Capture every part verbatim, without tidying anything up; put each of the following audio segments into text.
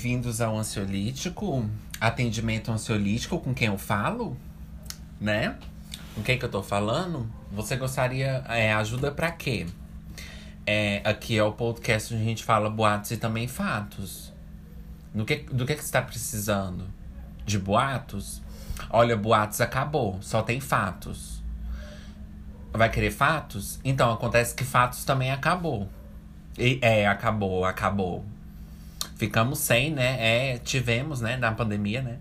Bem-vindos ao ansiolítico, atendimento ansiolítico, com quem eu falo, né? Com quem que eu tô falando? Você gostaria, é, ajuda pra quê? É, aqui é o podcast onde a gente fala boatos e também fatos. Do que, do que que você tá precisando? De boatos? Olha, boatos acabou, só tem fatos. Vai querer fatos? Então, acontece que fatos também acabou. E, é, acabou, acabou. Ficamos sem, né? É, tivemos, né? Na pandemia, né?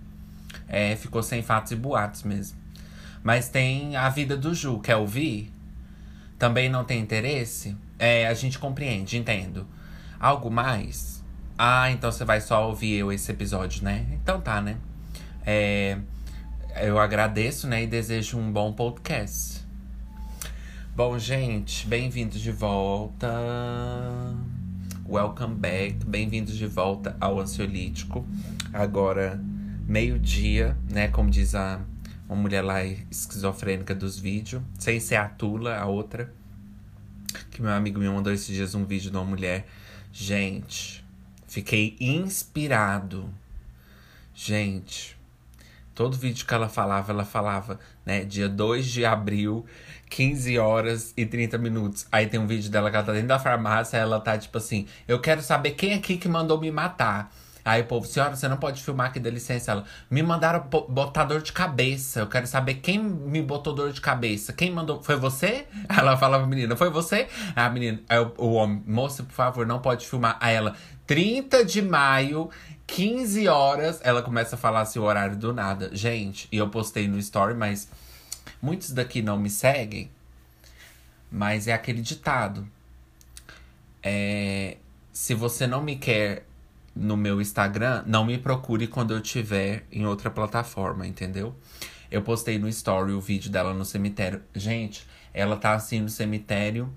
É, ficou sem fatos e boatos mesmo. Mas tem a vida do Ju. Quer ouvir? Também não tem interesse? É, a gente compreende, entendo. Algo mais? Ah, então você vai só ouvir eu esse episódio, né? Então tá, né? É, eu agradeço, né? E desejo um bom podcast. Bom, gente, bem-vindos de volta. Welcome back, bem-vindos de volta ao Ansiolítico. Agora, meio-dia, né? Como diz a uma mulher lá esquizofrênica dos vídeos. Sem ser a Tula, a outra. Que meu amigo me mandou esses dias um vídeo de uma mulher. Gente, fiquei inspirado. Gente, todo vídeo que ela falava, ela falava, né? Dia dois de abril, quinze horas e trinta minutos. Aí tem um vídeo dela que ela tá dentro da farmácia, ela tá tipo assim, eu quero saber quem aqui que mandou me matar. Aí o povo, senhora, você não pode filmar aqui, dá licença. Ela, me mandaram botar dor de cabeça, eu quero saber quem me botou dor de cabeça. Quem mandou, foi você? Ela falava, menina, foi você? A menina, aí o, o homem, moça, por favor, não pode filmar. Aí ela, trinta de maio, quinze horas, ela começa a falar assim o horário do nada. Gente, e eu postei no story, mas muitos daqui não me seguem, mas é aquele ditado. É, se você não me quer no meu Instagram, não me procure quando eu estiver em outra plataforma, entendeu? Eu postei no story o vídeo dela no cemitério. Gente, ela tá assim no cemitério.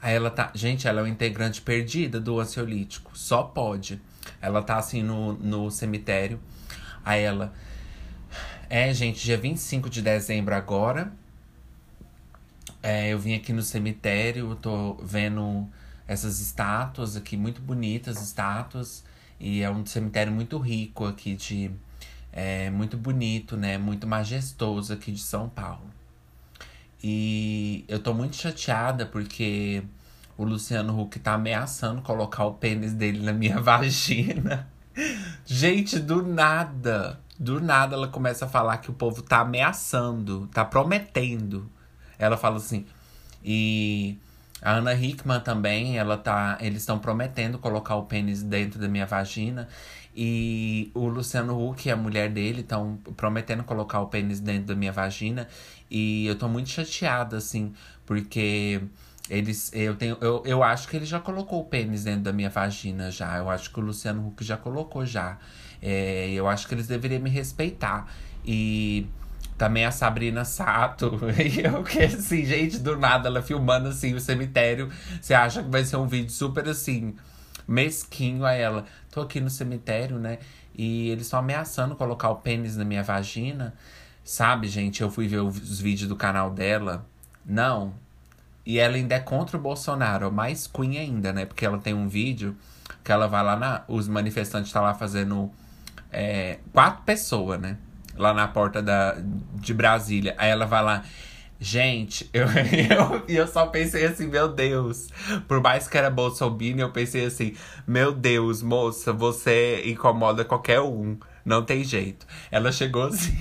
Aí ela tá... Gente, ela é uma integrante perdida do ansiolítico. Só pode. Ela tá assim no, no cemitério. Aí ela... É, gente, dia vinte e cinco de dezembro agora. É, eu vim aqui no cemitério, tô vendo essas estátuas aqui, muito bonitas estátuas. E é um cemitério muito rico aqui, de é, muito bonito, né? Muito majestoso aqui de São Paulo. E eu tô muito chateada porque o Luciano Huck tá ameaçando colocar o pênis dele na minha vagina. Gente, do nada... Do nada, ela começa a falar que o povo tá ameaçando, tá prometendo. Ela fala assim... E a Ana Hickman também, ela tá, eles estão prometendo colocar o pênis dentro da minha vagina. E o Luciano Huck e a mulher dele estão prometendo colocar o pênis dentro da minha vagina. E eu tô muito chateada, assim, porque... Eles, eu, tenho, eu, eu acho que ele já colocou o pênis dentro da minha vagina já. Eu acho que o Luciano Huck já colocou já. É, eu acho que eles deveriam me respeitar. E também a Sabrina Sato. E eu que assim, gente, do nada, ela filmando assim o cemitério. Você acha que vai ser um vídeo super assim, mesquinho a ela. Tô aqui no cemitério, né? E eles estão ameaçando colocar o pênis na minha vagina. Sabe, gente, eu fui ver os vídeos do canal dela. Não... E ela ainda é contra o Bolsonaro, mais queen ainda, né? Porque ela tem um vídeo que ela vai lá na... Os manifestantes estão tá lá fazendo é, quatro pessoas, né? Lá na porta da, de Brasília. Aí ela vai lá... Gente, eu, eu, eu só pensei assim, meu Deus. Por mais que era Bolsonaro, eu pensei assim... Meu Deus, moça, você incomoda qualquer um. Não tem jeito. Ela chegou assim,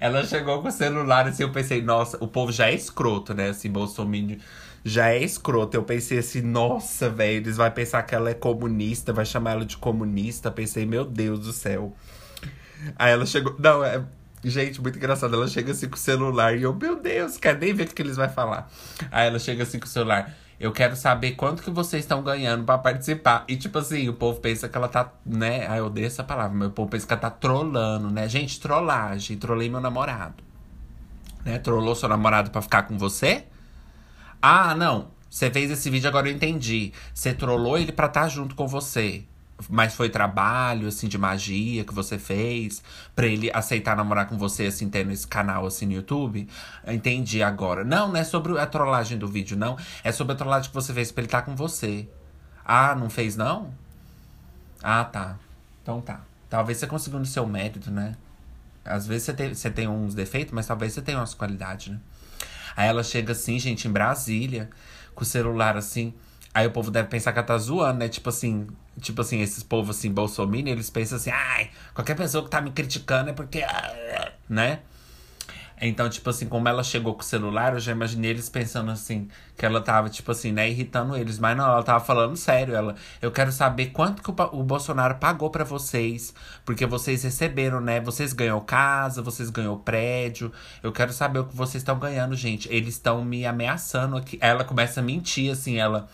ela chegou com o celular assim, eu pensei, nossa, o povo já é escroto, né? Assim, Bolsonaro já é escroto. Eu pensei assim, nossa, velho, eles vão pensar que ela é comunista, vai chamar ela de comunista. Pensei, meu Deus do céu. Aí ela chegou, não, é, gente, muito engraçado. Ela chega assim com o celular e eu, meu Deus, quero nem ver o que eles vão falar. Aí ela chega assim com o celular. Eu quero saber quanto que vocês estão ganhando pra participar. E tipo assim, o povo pensa que ela tá, né? Ai, eu odeio essa palavra, mas o povo pensa que ela tá trolando, né? Gente, trollagem. Trolei meu namorado. Né? Trollou seu namorado pra ficar com você? Ah, não. Você fez esse vídeo, agora eu entendi. Você trollou ele pra estar junto com você. Mas foi trabalho, assim, de magia que você fez pra ele aceitar namorar com você, assim, tendo esse canal, assim, no YouTube? Entendi agora. Não, não é sobre a trollagem do vídeo, não. É sobre a trollagem que você fez pra ele estar com você. Ah, não fez, não? Ah, tá. Então tá. Talvez você consiga no seu mérito, né? Às vezes você tem, você tem uns defeitos, mas talvez você tenha umas qualidades, né? Aí ela chega assim, gente, em Brasília, com o celular assim. Aí o povo deve pensar que ela tá zoando, né? Tipo assim, tipo assim, esses povos assim, bolsominion, eles pensam assim, ai, qualquer pessoa que tá me criticando é porque... né? Então, tipo assim, como ela chegou com o celular, eu já imaginei eles pensando assim, que ela tava, tipo assim, né, irritando eles. Mas não, ela tava falando sério. Ela, eu quero saber quanto que o, o Bolsonaro pagou pra vocês. Porque vocês receberam, né? Vocês ganhou casa, vocês ganhou prédio. Eu quero saber o que vocês estão ganhando, gente. Eles estão me ameaçando aqui. Ela começa a mentir, assim, ela...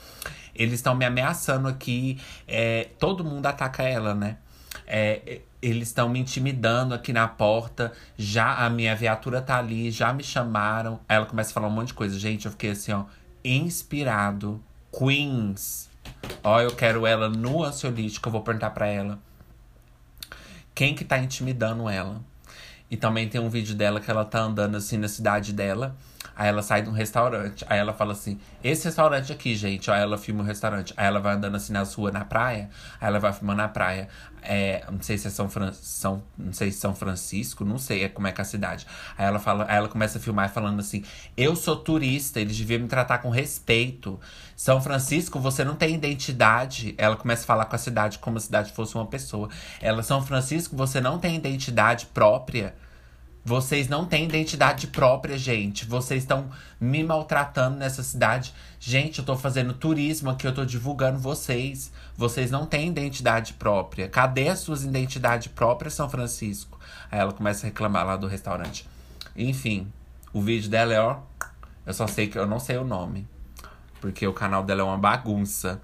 Eles estão me ameaçando aqui. É, todo mundo ataca ela, né? É... Eles estão me intimidando aqui na porta. Já a minha viatura tá ali, já me chamaram. Aí ela começa a falar um monte de coisa. Gente, eu fiquei assim, ó, inspirado. Queens. Ó, eu quero ela no ansiolítico. Eu vou perguntar pra ela quem que tá intimidando ela. E também tem um vídeo dela que ela tá andando assim na cidade dela. Aí ela sai de um restaurante. Aí ela fala assim, esse restaurante aqui, gente. Aí ela filma o restaurante. Aí ela vai andando assim nas ruas, na praia. Aí ela vai filmando na praia. É, não sei se é São, Fran... São... Não sei se São Francisco. Não sei é como é que é a cidade. Aí ela, fala... Aí ela começa a filmar falando assim, eu sou turista, eles deviam me tratar com respeito. São Francisco, você não tem identidade. Ela começa a falar com a cidade como se a cidade fosse uma pessoa. Ela, São Francisco, você não tem identidade própria. Vocês não têm identidade própria, gente. Vocês estão me maltratando nessa cidade. Gente, eu tô fazendo turismo aqui, eu tô divulgando vocês. Vocês não têm identidade própria. Cadê as suas identidades próprias, São Francisco? Aí ela começa a reclamar lá do restaurante. Enfim, o vídeo dela é, ó... Eu só sei que eu não sei o nome. Porque o canal dela é uma bagunça.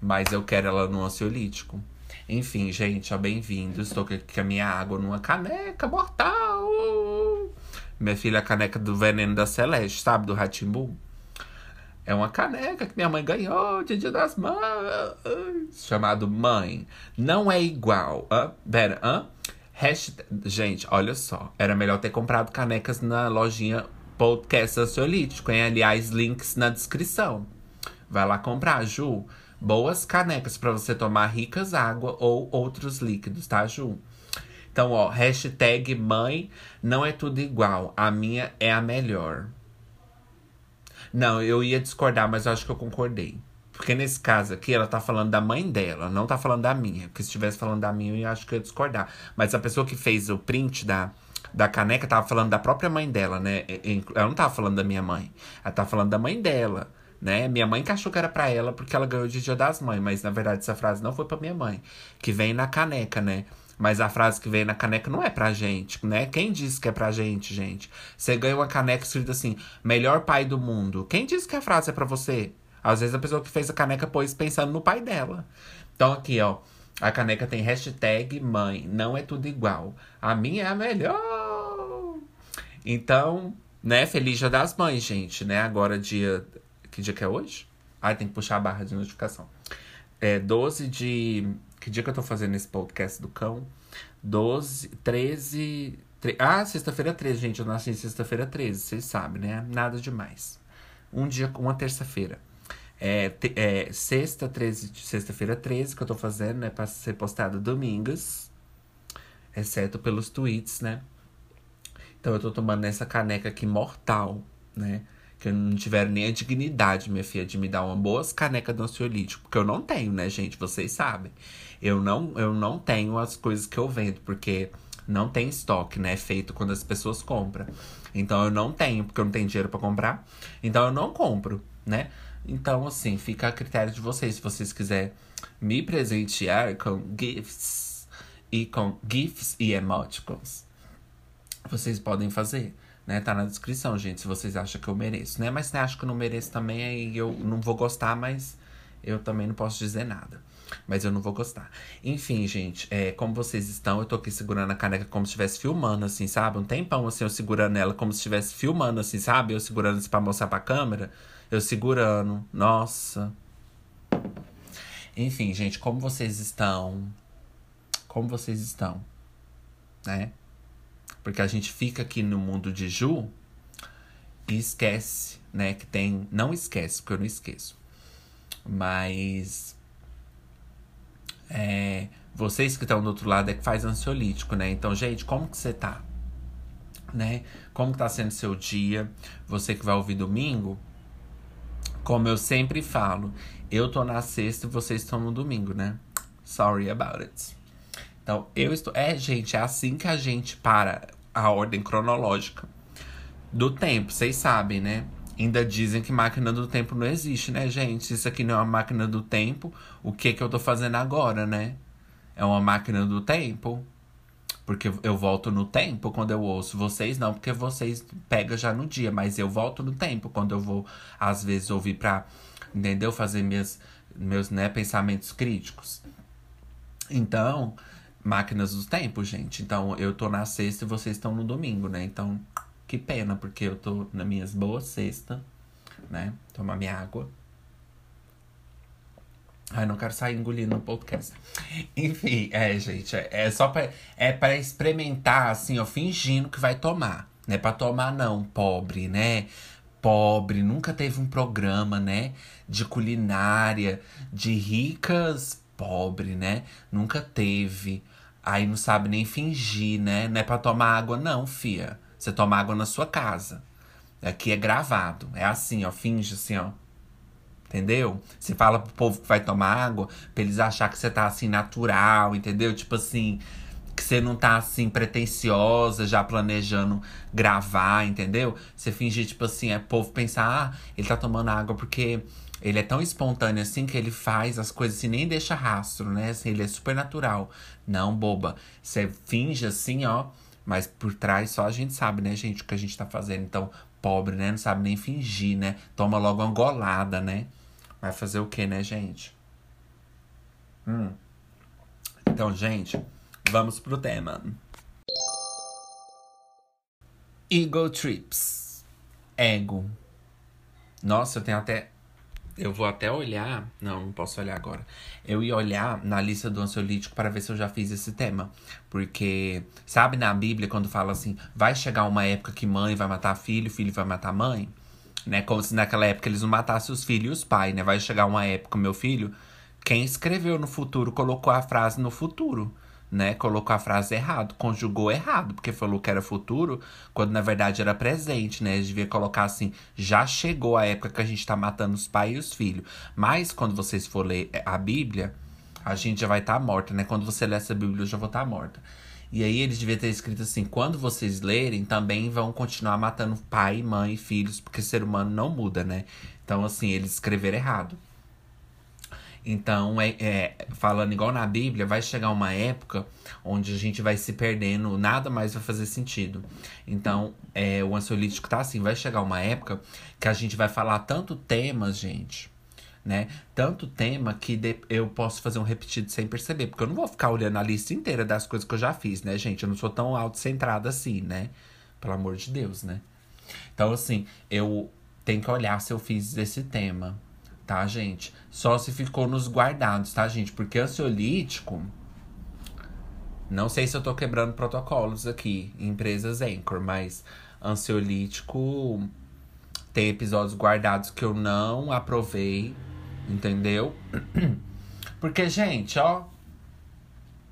Mas eu quero ela no ansiolítico. Enfim, gente, ó, bem-vindo. Estou aqui com a minha água numa caneca mortal. Minha filha, a caneca do Veneno da Celeste, sabe? Do Rá-Tim-Bum. É uma caneca que minha mãe ganhou de Dia das Mães. Chamado Mãe. Não é igual. Hã? Pera, hã? Hashtag... Gente, olha só. Era melhor ter comprado canecas na lojinha Podcast Ansiolítico, hein? Aliás, links na descrição. Vai lá comprar, Ju. Boas canecas pra você tomar ricas água ou outros líquidos, tá, Ju? Então, ó, hashtag mãe, não é tudo igual. A minha é a melhor. Não, eu ia discordar, mas eu acho que eu concordei. Porque nesse caso aqui, ela tá falando da mãe dela, não tá falando da minha. Porque se estivesse falando da minha, eu acho que eu ia discordar. Mas a pessoa que fez o print da, da caneca tava falando da própria mãe dela, né? Ela não tava falando da minha mãe. Ela tava falando da mãe dela. Né? Minha mãe que achou que era pra ela porque ela ganhou de Dia das Mães. Mas na verdade essa frase não foi pra minha mãe, que vem na caneca, né? Mas a frase que vem na caneca não é pra gente, né? Quem disse que é pra gente, gente? Você ganha uma caneca escrita assim, melhor pai do mundo. Quem disse que a frase é pra você? Às vezes a pessoa que fez a caneca pôs pensando no pai dela. Então aqui, ó, a caneca tem hashtag mãe, não é tudo igual. A minha é a melhor. Então, né, feliz Dia das Mães, gente, né? Agora dia... Que dia que é hoje? Ai, tem que puxar a barra de notificação. É doze de... Que dia que eu tô fazendo esse podcast do cão? doze, treze... treze... Ah, sexta-feira treze, gente. Eu nasci sexta-feira treze, vocês sabem, né? Nada demais. Um dia, uma terça-feira. É, te, é sexta, treze... Sexta-feira treze que eu tô fazendo, né? Pra ser postado domingos. Exceto pelos tweets, né? Então eu tô tomando essa caneca aqui mortal, né? Que eu não tiveram nem a dignidade, minha filha, de me dar uma boa caneca do ansiolítico. Porque eu não tenho, né, gente? Vocês sabem. Eu não, eu não tenho as coisas que eu vendo, porque não tem estoque, né? Feito quando as pessoas compram. Então, eu não tenho, porque eu não tenho dinheiro pra comprar. Então, eu não compro, né? Então, assim, fica a critério de vocês. Se vocês quiserem me presentear com gifs e com gifs e emoticons, vocês podem fazer. Né, tá na descrição, gente, se vocês acham que eu mereço, né? Mas se acham que eu não mereço também, aí eu não vou gostar, mas eu também não posso dizer nada. Mas eu não vou gostar. Enfim, gente, é, como vocês estão, eu tô aqui segurando a caneca como se estivesse filmando, assim, sabe? Um tempão, assim, eu segurando ela como se estivesse filmando, assim, sabe? Eu segurando isso pra mostrar pra câmera. Eu segurando. Nossa. Enfim, gente, como vocês estão? Como vocês estão? Né? Porque a gente fica aqui no mundo de Ju e esquece, né? Que tem... Não esquece, porque eu não esqueço. Mas... É, vocês que estão do outro lado é que faz ansiolítico, né? Então, gente, como que você tá? Né? Como que tá sendo seu dia? Você que vai ouvir domingo, como eu sempre falo, eu tô na sexta e vocês estão no domingo, né? Sorry about it. Então, eu estou... É, gente, é assim que a gente para a ordem cronológica do tempo, vocês sabem, né? Ainda dizem que máquina do tempo não existe, né, gente? Isso aqui não é uma máquina do tempo. O que que eu tô fazendo agora, né? É uma máquina do tempo? Porque eu volto no tempo quando eu ouço. Vocês não, porque vocês pegam já no dia. Mas eu volto no tempo quando eu vou, às vezes, ouvir pra, entendeu? Fazer minhas, meus, né, pensamentos críticos. Então, máquinas do tempo, gente. Então, eu tô na sexta e vocês estão no domingo, né? Então... Que pena, porque eu tô nas minhas boas sexta, né? Tomar minha água. Ai, não quero sair engolindo no podcast. Enfim, é, gente, é, é só pra, é pra experimentar, assim, ó, fingindo que vai tomar. Não é pra tomar, não, pobre, né? Pobre, nunca teve um programa, né? De culinária, de ricas, pobre, né? Nunca teve. Aí não sabe nem fingir, né? Não é pra tomar água, não, fia. Você toma água na sua casa. Aqui é gravado. É assim, ó. Finge assim, ó. Entendeu? Você fala pro povo que vai tomar água pra eles acharem que você tá, assim, natural, entendeu? Tipo assim, que você não tá, assim, pretensiosa, já planejando gravar, entendeu? Você finge, tipo assim, é povo pensar, ah, ele tá tomando água porque ele é tão espontâneo, assim, que ele faz as coisas assim, nem deixa rastro, né? Assim, ele é super natural. Não, boba. Você finge assim, ó. Mas por trás só a gente sabe, né, gente, o que a gente tá fazendo. Então, pobre, né, não sabe nem fingir, né? Toma logo uma golada, né? Vai fazer o quê, né, gente? Hum. Então, gente, vamos pro tema. Ego trips. Ego. Nossa, eu tenho até... Eu vou até olhar... Não, não posso olhar agora. Eu ia olhar na lista do ansiolítico para ver se eu já fiz esse tema. Porque, sabe na Bíblia, quando fala assim... Vai chegar uma época que mãe vai matar filho, filho vai matar mãe? Né? Como se naquela época eles não matassem os filhos e os pais, né? Vai chegar uma época, meu filho... Quem escreveu no futuro, colocou a frase no futuro, né? Colocou a frase errado, conjugou errado. Porque falou que era futuro, quando na verdade era presente, né? A gente devia colocar assim, já chegou a época que a gente tá matando os pais e os filhos. Mas quando vocês for ler a Bíblia, a gente já vai estar tá morta, né? Quando você ler essa Bíblia, eu já vou estar tá morta. E aí eles deviam ter escrito assim, quando vocês lerem, também vão continuar matando pai, mãe e filhos. Porque ser humano não muda, né? Então assim, eles escreveram errado. Então, é, é, falando igual na Bíblia, vai chegar uma época onde a gente vai se perdendo, nada mais vai fazer sentido. Então, é, o ansiolítico tá assim, vai chegar uma época que a gente vai falar tanto tema, gente, né? Tanto tema que de, eu posso fazer um repetido sem perceber, porque eu não vou ficar olhando a lista inteira das coisas que eu já fiz, né, gente? Eu não sou tão autocentrada assim, né? Pelo amor de Deus, né? Então, assim, eu tenho que olhar se eu fiz esse tema. Tá, gente? Só se ficou nos guardados, tá, gente? Porque ansiolítico... Não sei se eu tô quebrando protocolos aqui, empresas Anchor, mas ansiolítico tem episódios guardados que eu não aprovei, entendeu? Porque, gente, ó...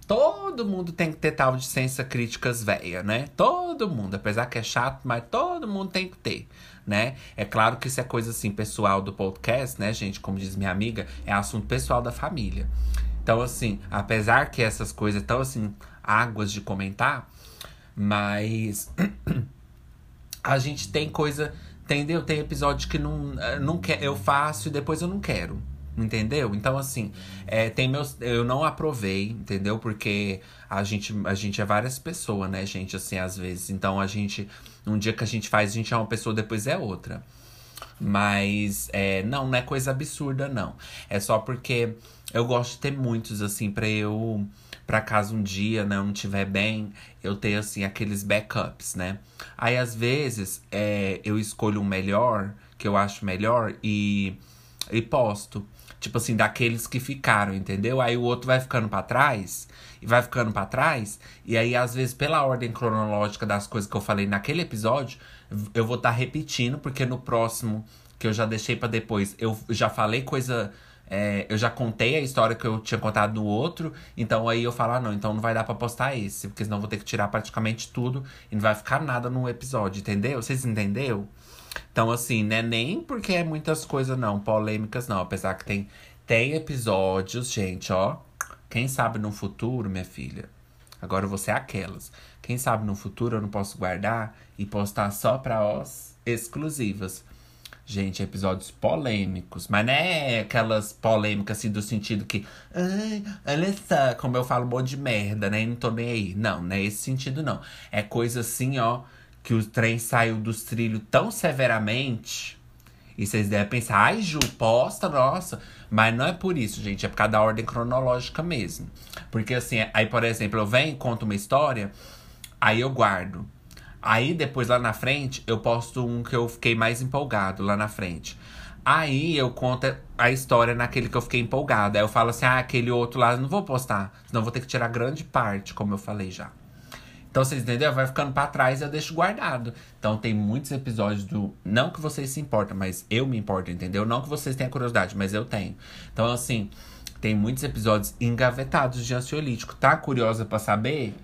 Todo mundo tem que ter tal de sensa críticas véia, né? Todo mundo, apesar que é chato, mas todo mundo tem que ter, né? É claro que isso é coisa, assim, pessoal do podcast, né, gente? Como diz minha amiga, é assunto pessoal da família. Então, assim, apesar que essas coisas estão, assim, águas de comentar, mas a gente tem coisa, entendeu? Tem episódio que não, não quer, eu faço e depois eu não quero. Entendeu? Então, assim, é, tem meus, eu não aprovei, entendeu? Porque a gente, a gente é várias pessoas, né, gente? Assim, às vezes. Então, a gente, um dia que a gente faz, a gente é uma pessoa, depois é outra. Mas, é, não, não é coisa absurda, não. É só porque eu gosto de ter muitos, assim, pra eu... Pra caso um dia, né, eu não estiver bem, eu ter, assim, aqueles backups, né? Aí, às vezes, é, eu escolho um melhor, que eu acho melhor, e, e posto. Tipo assim, daqueles que ficaram, entendeu? Aí o outro vai ficando pra trás, e vai ficando pra trás. E aí, às vezes, pela ordem cronológica das coisas que eu falei naquele episódio, eu vou estar repetindo, porque no próximo, que eu já deixei pra depois, eu já falei coisa É, eu já contei a história que eu tinha contado no outro, então aí eu falo, ah, não, então não vai dar pra postar esse, porque senão eu vou ter que tirar praticamente tudo e não vai ficar nada no episódio, entendeu? Vocês entenderam? Então assim, né, nem porque é muitas coisas não, polêmicas não, apesar que tem, tem episódios, gente, ó. Quem sabe no futuro, minha filha, agora eu vou ser aquelas. Quem sabe no futuro eu não posso guardar e postar só pra os exclusivas. Gente, episódios polêmicos. Mas não é aquelas polêmicas, assim, do sentido que... Ai, olha só, como eu falo um monte de merda, né? E não tô nem aí. Não, não é esse sentido, não. É coisa assim, ó, que o trem saiu dos trilhos tão severamente... E vocês devem pensar, ai, Ju, posta, nossa. Mas não é por isso, gente. É por causa da ordem cronológica mesmo. Porque assim, aí, por exemplo, eu venho, conto uma história... Aí eu guardo. Aí, depois, lá na frente, eu posto um que eu fiquei mais empolgado lá na frente. Aí, eu conto a história naquele que eu fiquei empolgado. Aí eu falo assim, ah, aquele outro lá, não vou postar. Senão eu vou ter que tirar grande parte, como eu falei já. Então, vocês entenderam? Vai ficando pra trás e eu deixo guardado. Então, tem muitos episódios do... Não que vocês se importam, mas eu me importo, entendeu? Não que vocês tenham curiosidade, mas eu tenho. Então, assim, tem muitos episódios engavetados de ansiolítico. Tá curiosa pra saber...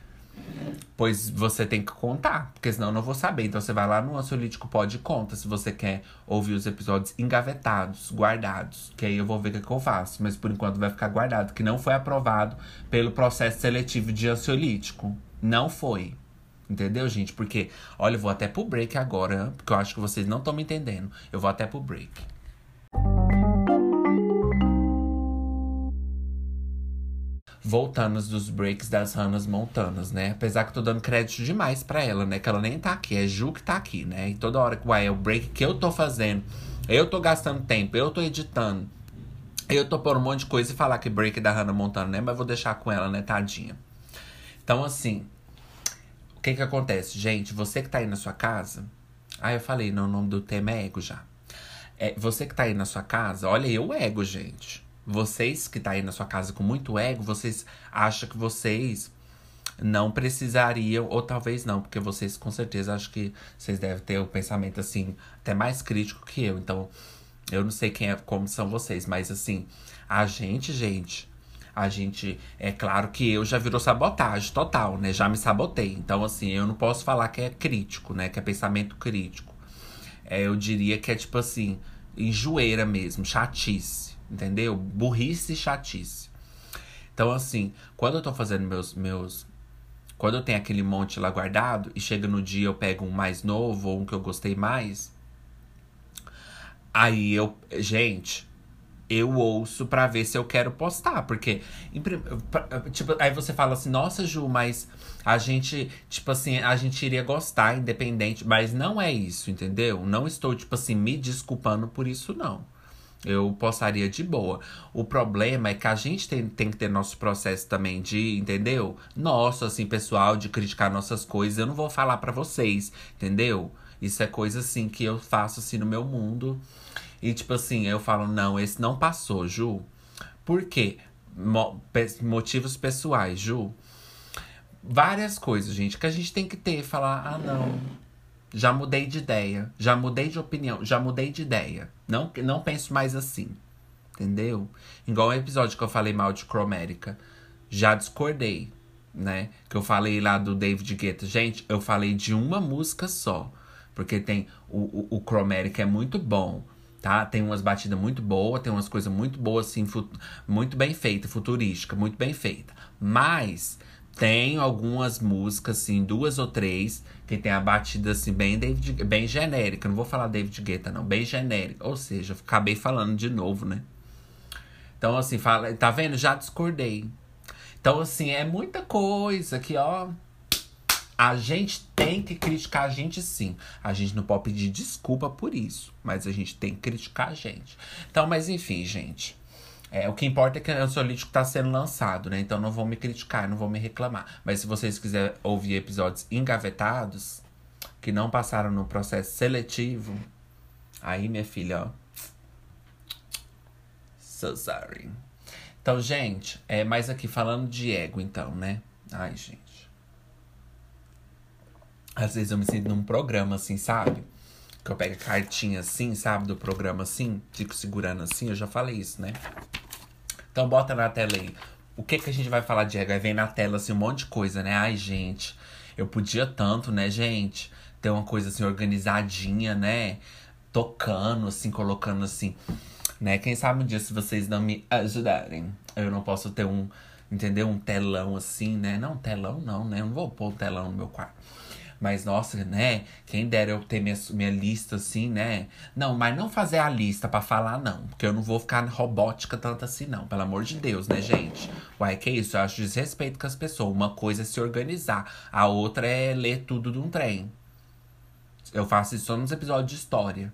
Pois você tem que contar, porque senão eu não vou saber. Então você vai lá no Ansiolítico Pod e conta se você quer ouvir os episódios engavetados, guardados. Que aí eu vou ver o que, que eu faço, mas por enquanto vai ficar guardado. Que não foi aprovado pelo processo seletivo de ansiolítico. Não foi, entendeu, gente? Porque, olha, eu vou até pro break agora, porque eu acho que vocês não estão me entendendo. Eu vou até pro break. Voltando dos breaks das Hannahs Montanas, né? Apesar que eu tô dando crédito demais pra ela, né? Que ela nem tá aqui, é Ju que tá aqui, né? E toda hora que, uai, é o break que eu tô fazendo, eu tô gastando tempo, eu tô editando, eu tô por um monte de coisa e falar que break é da Hannah Montana, né? Mas vou deixar com ela, né? Tadinha. Então, assim, o que que acontece? Gente, você que tá aí na sua casa... Ah, eu falei, não, o nome do tema é ego já. É, você que tá aí na sua casa, olha aí o ego, gente. Vocês que tá aí na sua casa com muito ego, vocês acham que vocês não precisariam, ou talvez não, porque vocês com certeza acham que vocês devem ter um pensamento assim, até mais crítico que eu. Então, eu não sei quem é, como são vocês, mas assim, a gente, gente, a gente, é claro que eu já virou sabotagem total, né? Já me sabotei. Então, assim, eu não posso falar que é crítico, né? Que é pensamento crítico. É, eu diria que é tipo assim, enjoeira mesmo, chatice. Entendeu? Burrice e chatice. Então, assim, quando eu tô fazendo meus, meus... Quando eu tenho aquele monte lá guardado, e chega no dia eu pego um mais novo, ou um que eu gostei mais, aí eu... Gente, eu ouço pra ver se eu quero postar, porque... Tipo, aí você fala assim, nossa, Ju, mas a gente... Tipo assim, a gente iria gostar, independente. Mas não é isso, entendeu? Não estou, tipo assim, me desculpando por isso, não. Eu postaria de boa. O problema é que a gente tem, tem que ter nosso processo também de, entendeu? Nosso, assim, pessoal, de criticar nossas coisas. Eu não vou falar pra vocês, entendeu? Isso é coisa, assim, que eu faço, assim, no meu mundo. E, tipo assim, eu falo, não, esse não passou, Ju. Por quê? Mo- pe- motivos pessoais, Ju. Várias coisas, gente, que a gente tem que ter. Falar, ah, não... Já mudei de ideia, já mudei de opinião, já mudei de ideia. Não, não penso mais assim, entendeu? Igual o episódio que eu falei mal de Cromérica. Já discordei, né? Que eu falei lá do David Guetta. Gente, eu falei de uma música só. Porque tem... O, o, o Cromérica é muito bom, tá? Tem umas batidas muito boas, tem umas coisas muito boas, assim, fut, muito bem feita, futurística, muito bem feita. Mas... Tem algumas músicas, assim, duas ou três, que tem a batida, assim, bem, David, bem genérica. Não vou falar David Guetta, não. Bem genérica. Ou seja, acabei falando de novo, né? Então, assim, fala, tá vendo? Já discordei. Então, assim, é muita coisa que, ó... A gente tem que criticar a gente, sim. A gente não pode pedir desculpa por isso. Mas a gente tem que criticar a gente. Então, mas enfim, gente... É, o que importa é que o ansiolítico tá sendo lançado, né? Então não vão me criticar, não vão me reclamar. Mas se vocês quiserem ouvir episódios engavetados, que não passaram no processo seletivo, aí, minha filha, ó. So sorry. Então, gente, é mais aqui falando de ego, então, né? Ai, gente. Às vezes eu me sinto num programa, assim, sabe? que eu pego a cartinha assim, sabe, do programa assim, fico segurando assim, eu já falei isso, né? Então bota na tela aí. O que que a gente vai falar de H I V? Vem na tela assim um monte de coisa, né? Ai, gente, eu podia tanto, né, gente? Ter uma coisa assim organizadinha, né? Tocando assim, colocando assim, né? Quem sabe um dia, se vocês não me ajudarem, eu não posso ter um, entendeu? Um telão assim, né? Não, telão não, né? Eu não vou pôr um telão no meu quarto. Mas, nossa, né? Quem dera eu ter minha, minha lista, assim, né? Não, mas não fazer a lista pra falar, não. Porque eu não vou ficar robótica tanto assim, não. Pelo amor de Deus, né, gente? Uai, que isso? Eu acho desrespeito com as pessoas. Uma coisa é se organizar. A outra é ler tudo de um trem. Eu faço isso só nos episódios de história.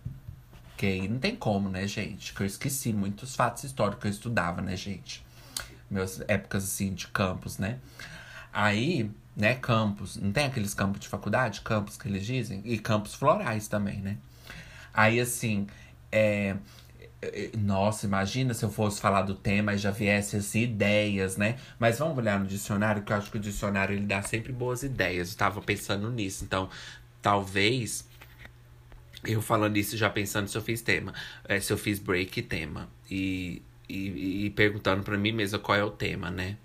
Porque aí não tem como, né, gente? Que eu esqueci muitos fatos históricos que eu estudava, né, gente? Minhas épocas, assim, de campus, né? Aí... né, campos, não tem aqueles campos de faculdade, campos que eles dizem, e campos florais também, né? Aí, assim, é... nossa, imagina se eu fosse falar do tema e já viesse, assim, ideias, né? Mas vamos olhar no dicionário, que eu acho que o dicionário, ele dá sempre boas ideias, eu tava pensando nisso, então, talvez, eu falando isso, já pensando se eu fiz tema, se eu fiz break tema, e, e, e perguntando pra mim mesma qual é o tema, né?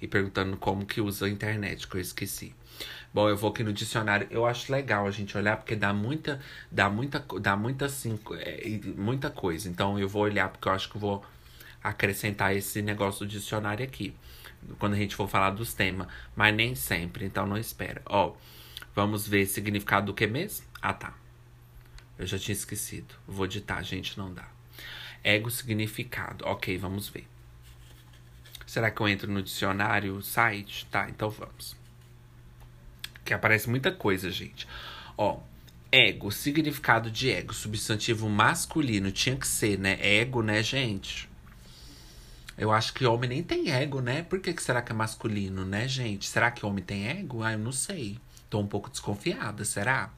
E perguntando como que usa a internet, que eu esqueci. Bom, eu vou aqui no dicionário. Eu acho legal a gente olhar, porque dá muita... Dá muita, dá muita, assim, é, muita coisa. Então, eu vou olhar, porque eu acho que eu vou acrescentar esse negócio do dicionário aqui. Quando a gente for falar dos temas. Mas nem sempre, então não espera. Ó, vamos ver significado do que mesmo? Ah, tá. Eu já tinha esquecido. Vou ditar, gente, não dá. Ego significado. Ok, vamos ver. Será que eu entro no dicionário, site? Tá, então vamos. Que aparece muita coisa, gente. Ó, ego, significado de ego, substantivo masculino. Tinha que ser, né? Ego, né, gente? Eu acho que homem nem tem ego, né? Por que que será que é masculino, né, gente? Será que homem tem ego? Ah, eu não sei. Tô um pouco desconfiada, será?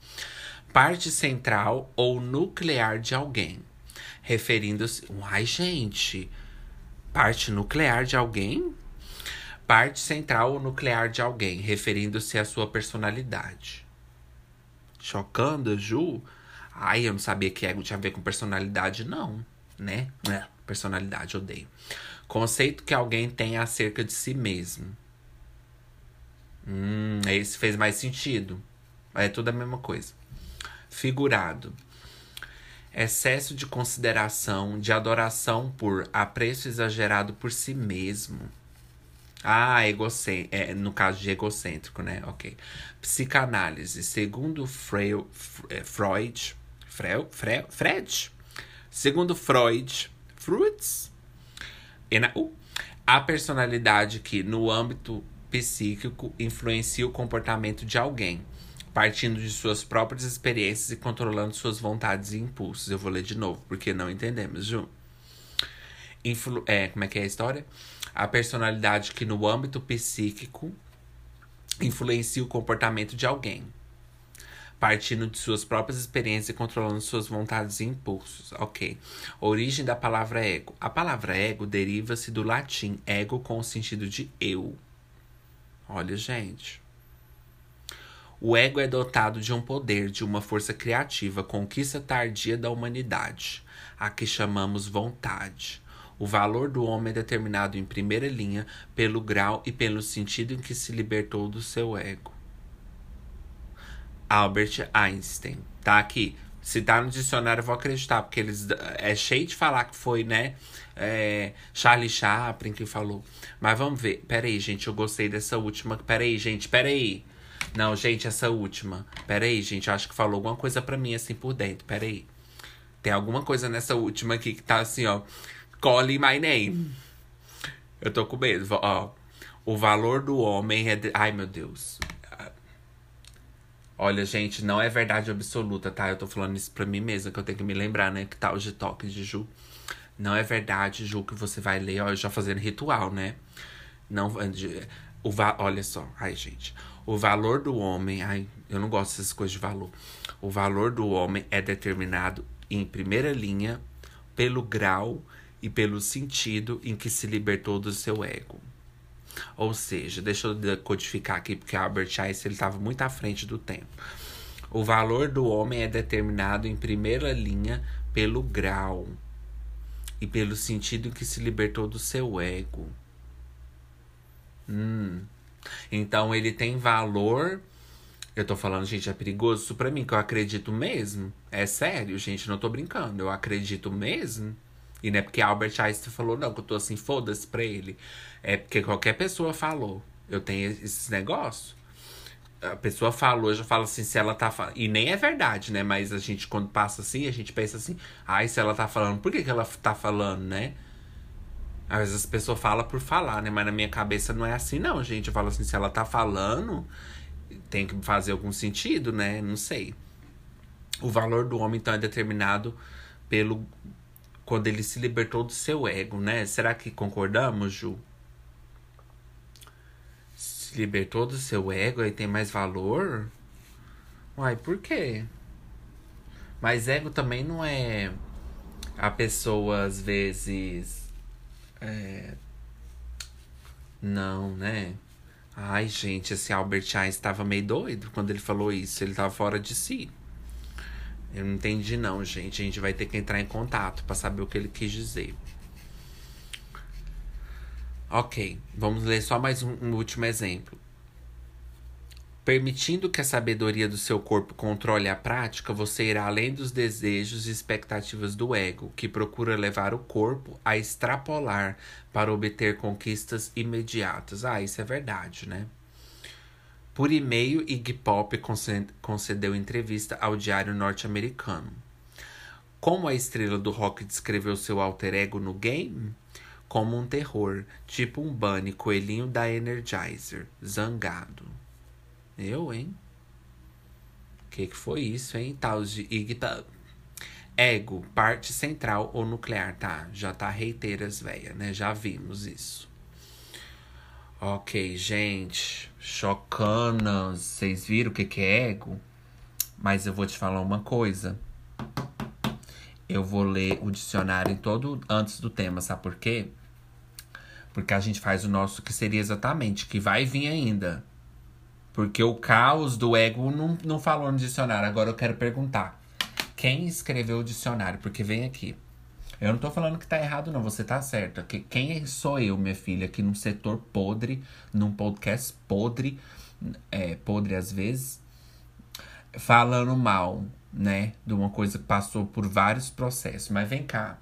Parte central ou nuclear de alguém. Referindo-se... Ai, gente... Parte nuclear de alguém? Parte central ou nuclear de alguém, referindo-se à sua personalidade. Chocando, Ju? Ai, eu não sabia que ego tinha a ver com personalidade, não, né? É, personalidade, odeio. Conceito que alguém tem acerca de si mesmo. Hum, esse fez mais sentido. É tudo a mesma coisa. Figurado. Excesso de consideração, de adoração por apreço exagerado por si mesmo. Ah, egocê- é, no caso de egocêntrico, né? Ok. Psicanálise. Segundo Freu, Freud... Freu, Freu, Fred? Segundo Freud... Fruits? Uh, a personalidade que, no âmbito psíquico, influencia o comportamento de alguém. Partindo de suas próprias experiências e controlando suas vontades e impulsos. Eu vou ler de novo, porque não entendemos, Ju. Influ- é, como é que é a história? A personalidade que no âmbito psíquico influencia o comportamento de alguém. Partindo de suas próprias experiências e controlando suas vontades e impulsos. Ok. Origem da palavra ego. A palavra ego deriva-se do latim ego com o sentido de eu. Olha, gente... O ego é dotado de um poder, de uma força criativa, conquista tardia da humanidade, a que chamamos vontade. O valor do homem é determinado em primeira linha pelo grau e pelo sentido em que se libertou do seu ego. Albert Einstein. Tá aqui. Se tá no dicionário, eu vou acreditar, porque eles é cheio de falar que foi, né, é, Charlie Chaplin que falou. Mas vamos ver. Peraí, gente, eu gostei dessa última. Peraí, gente, peraí. Não, gente, essa última. Peraí, gente, eu acho que falou alguma coisa pra mim, assim, por dentro. Peraí. Tem alguma coisa nessa última aqui que tá assim, ó. Call my name. Eu tô com medo, ó. O valor do homem é... De... Ai, meu Deus. Olha, gente, não é verdade absoluta, tá? Eu tô falando isso pra mim mesma, que eu tenho que me lembrar, né? Que tal de toque de Ju. Não é verdade, Ju, que você vai ler, ó. Eu já fazendo ritual, né? Não... O va... Olha só. Ai, gente... O valor do homem... Ai, eu não gosto dessas coisas de valor. O valor do homem é determinado em primeira linha pelo grau e pelo sentido em que se libertou do seu ego. Ou seja, deixa eu codificar aqui, porque Albert Einstein estava muito à frente do tempo. O valor do homem é determinado em primeira linha pelo grau e pelo sentido em que se libertou do seu ego. Hum. Então ele tem valor. Eu tô falando, gente, é perigoso isso pra mim, que eu acredito mesmo. É sério, gente, não tô brincando. Eu acredito mesmo. E não é porque Albert Einstein falou, não, que eu tô assim, foda-se pra ele. É porque qualquer pessoa falou. Eu tenho esses negócios. A pessoa falou, eu já falo assim, se ela tá falando... E nem é verdade, né? Mas a gente, quando passa assim, a gente pensa assim... Ai, se ela tá falando, por que que ela tá falando, né? Às vezes as pessoas falam por falar, né? Mas na minha cabeça não é assim, não, gente. Eu falo assim, se ela tá falando, tem que fazer algum sentido, né? Não sei. O valor do homem, então, é determinado pelo... Quando ele se libertou do seu ego, né? Será que concordamos, Ju? Se libertou do seu ego, aí tem mais valor? Uai, por quê? Mas ego também não é... A pessoa, às vezes... É... Não, né? Ai, gente, esse Albert Einstein estava meio doido quando ele falou isso. Ele estava fora de si. Eu não entendi não, gente. A gente vai ter que entrar em contato pra saber o que ele quis dizer. Ok, vamos ler só mais um, um último exemplo. Permitindo que a sabedoria do seu corpo controle a prática, você irá além dos desejos e expectativas do ego, que procura levar o corpo a extrapolar para obter conquistas imediatas. Ah, isso é verdade, né? Por e-mail, Iggy Pop concedeu entrevista ao diário norte-americano. Como a estrela do rock descreveu seu alter ego no game? Como um terror, tipo um bunny, coelhinho da Energizer, zangado. Eu, hein? Que que foi isso, hein? Tal de Iggy Pop. Ego, parte central ou nuclear, tá? Já tá reiteiras, véia, né? Já vimos isso. Ok, gente, chocana, vocês viram o que que é ego? Mas eu vou te falar uma coisa. Eu vou ler o dicionário todo antes do tema, sabe por quê? Porque a gente faz o nosso que seria exatamente, que vai vir ainda. Porque o caos do ego não, não falou no dicionário. Agora eu quero perguntar, quem escreveu o dicionário? Porque vem aqui. Eu não tô falando que tá errado, não. Você tá certa. Que, quem sou eu, minha filha, aqui num setor podre, num podcast podre, é, podre às vezes, falando mal, né? De uma coisa que passou por vários processos. Mas vem cá.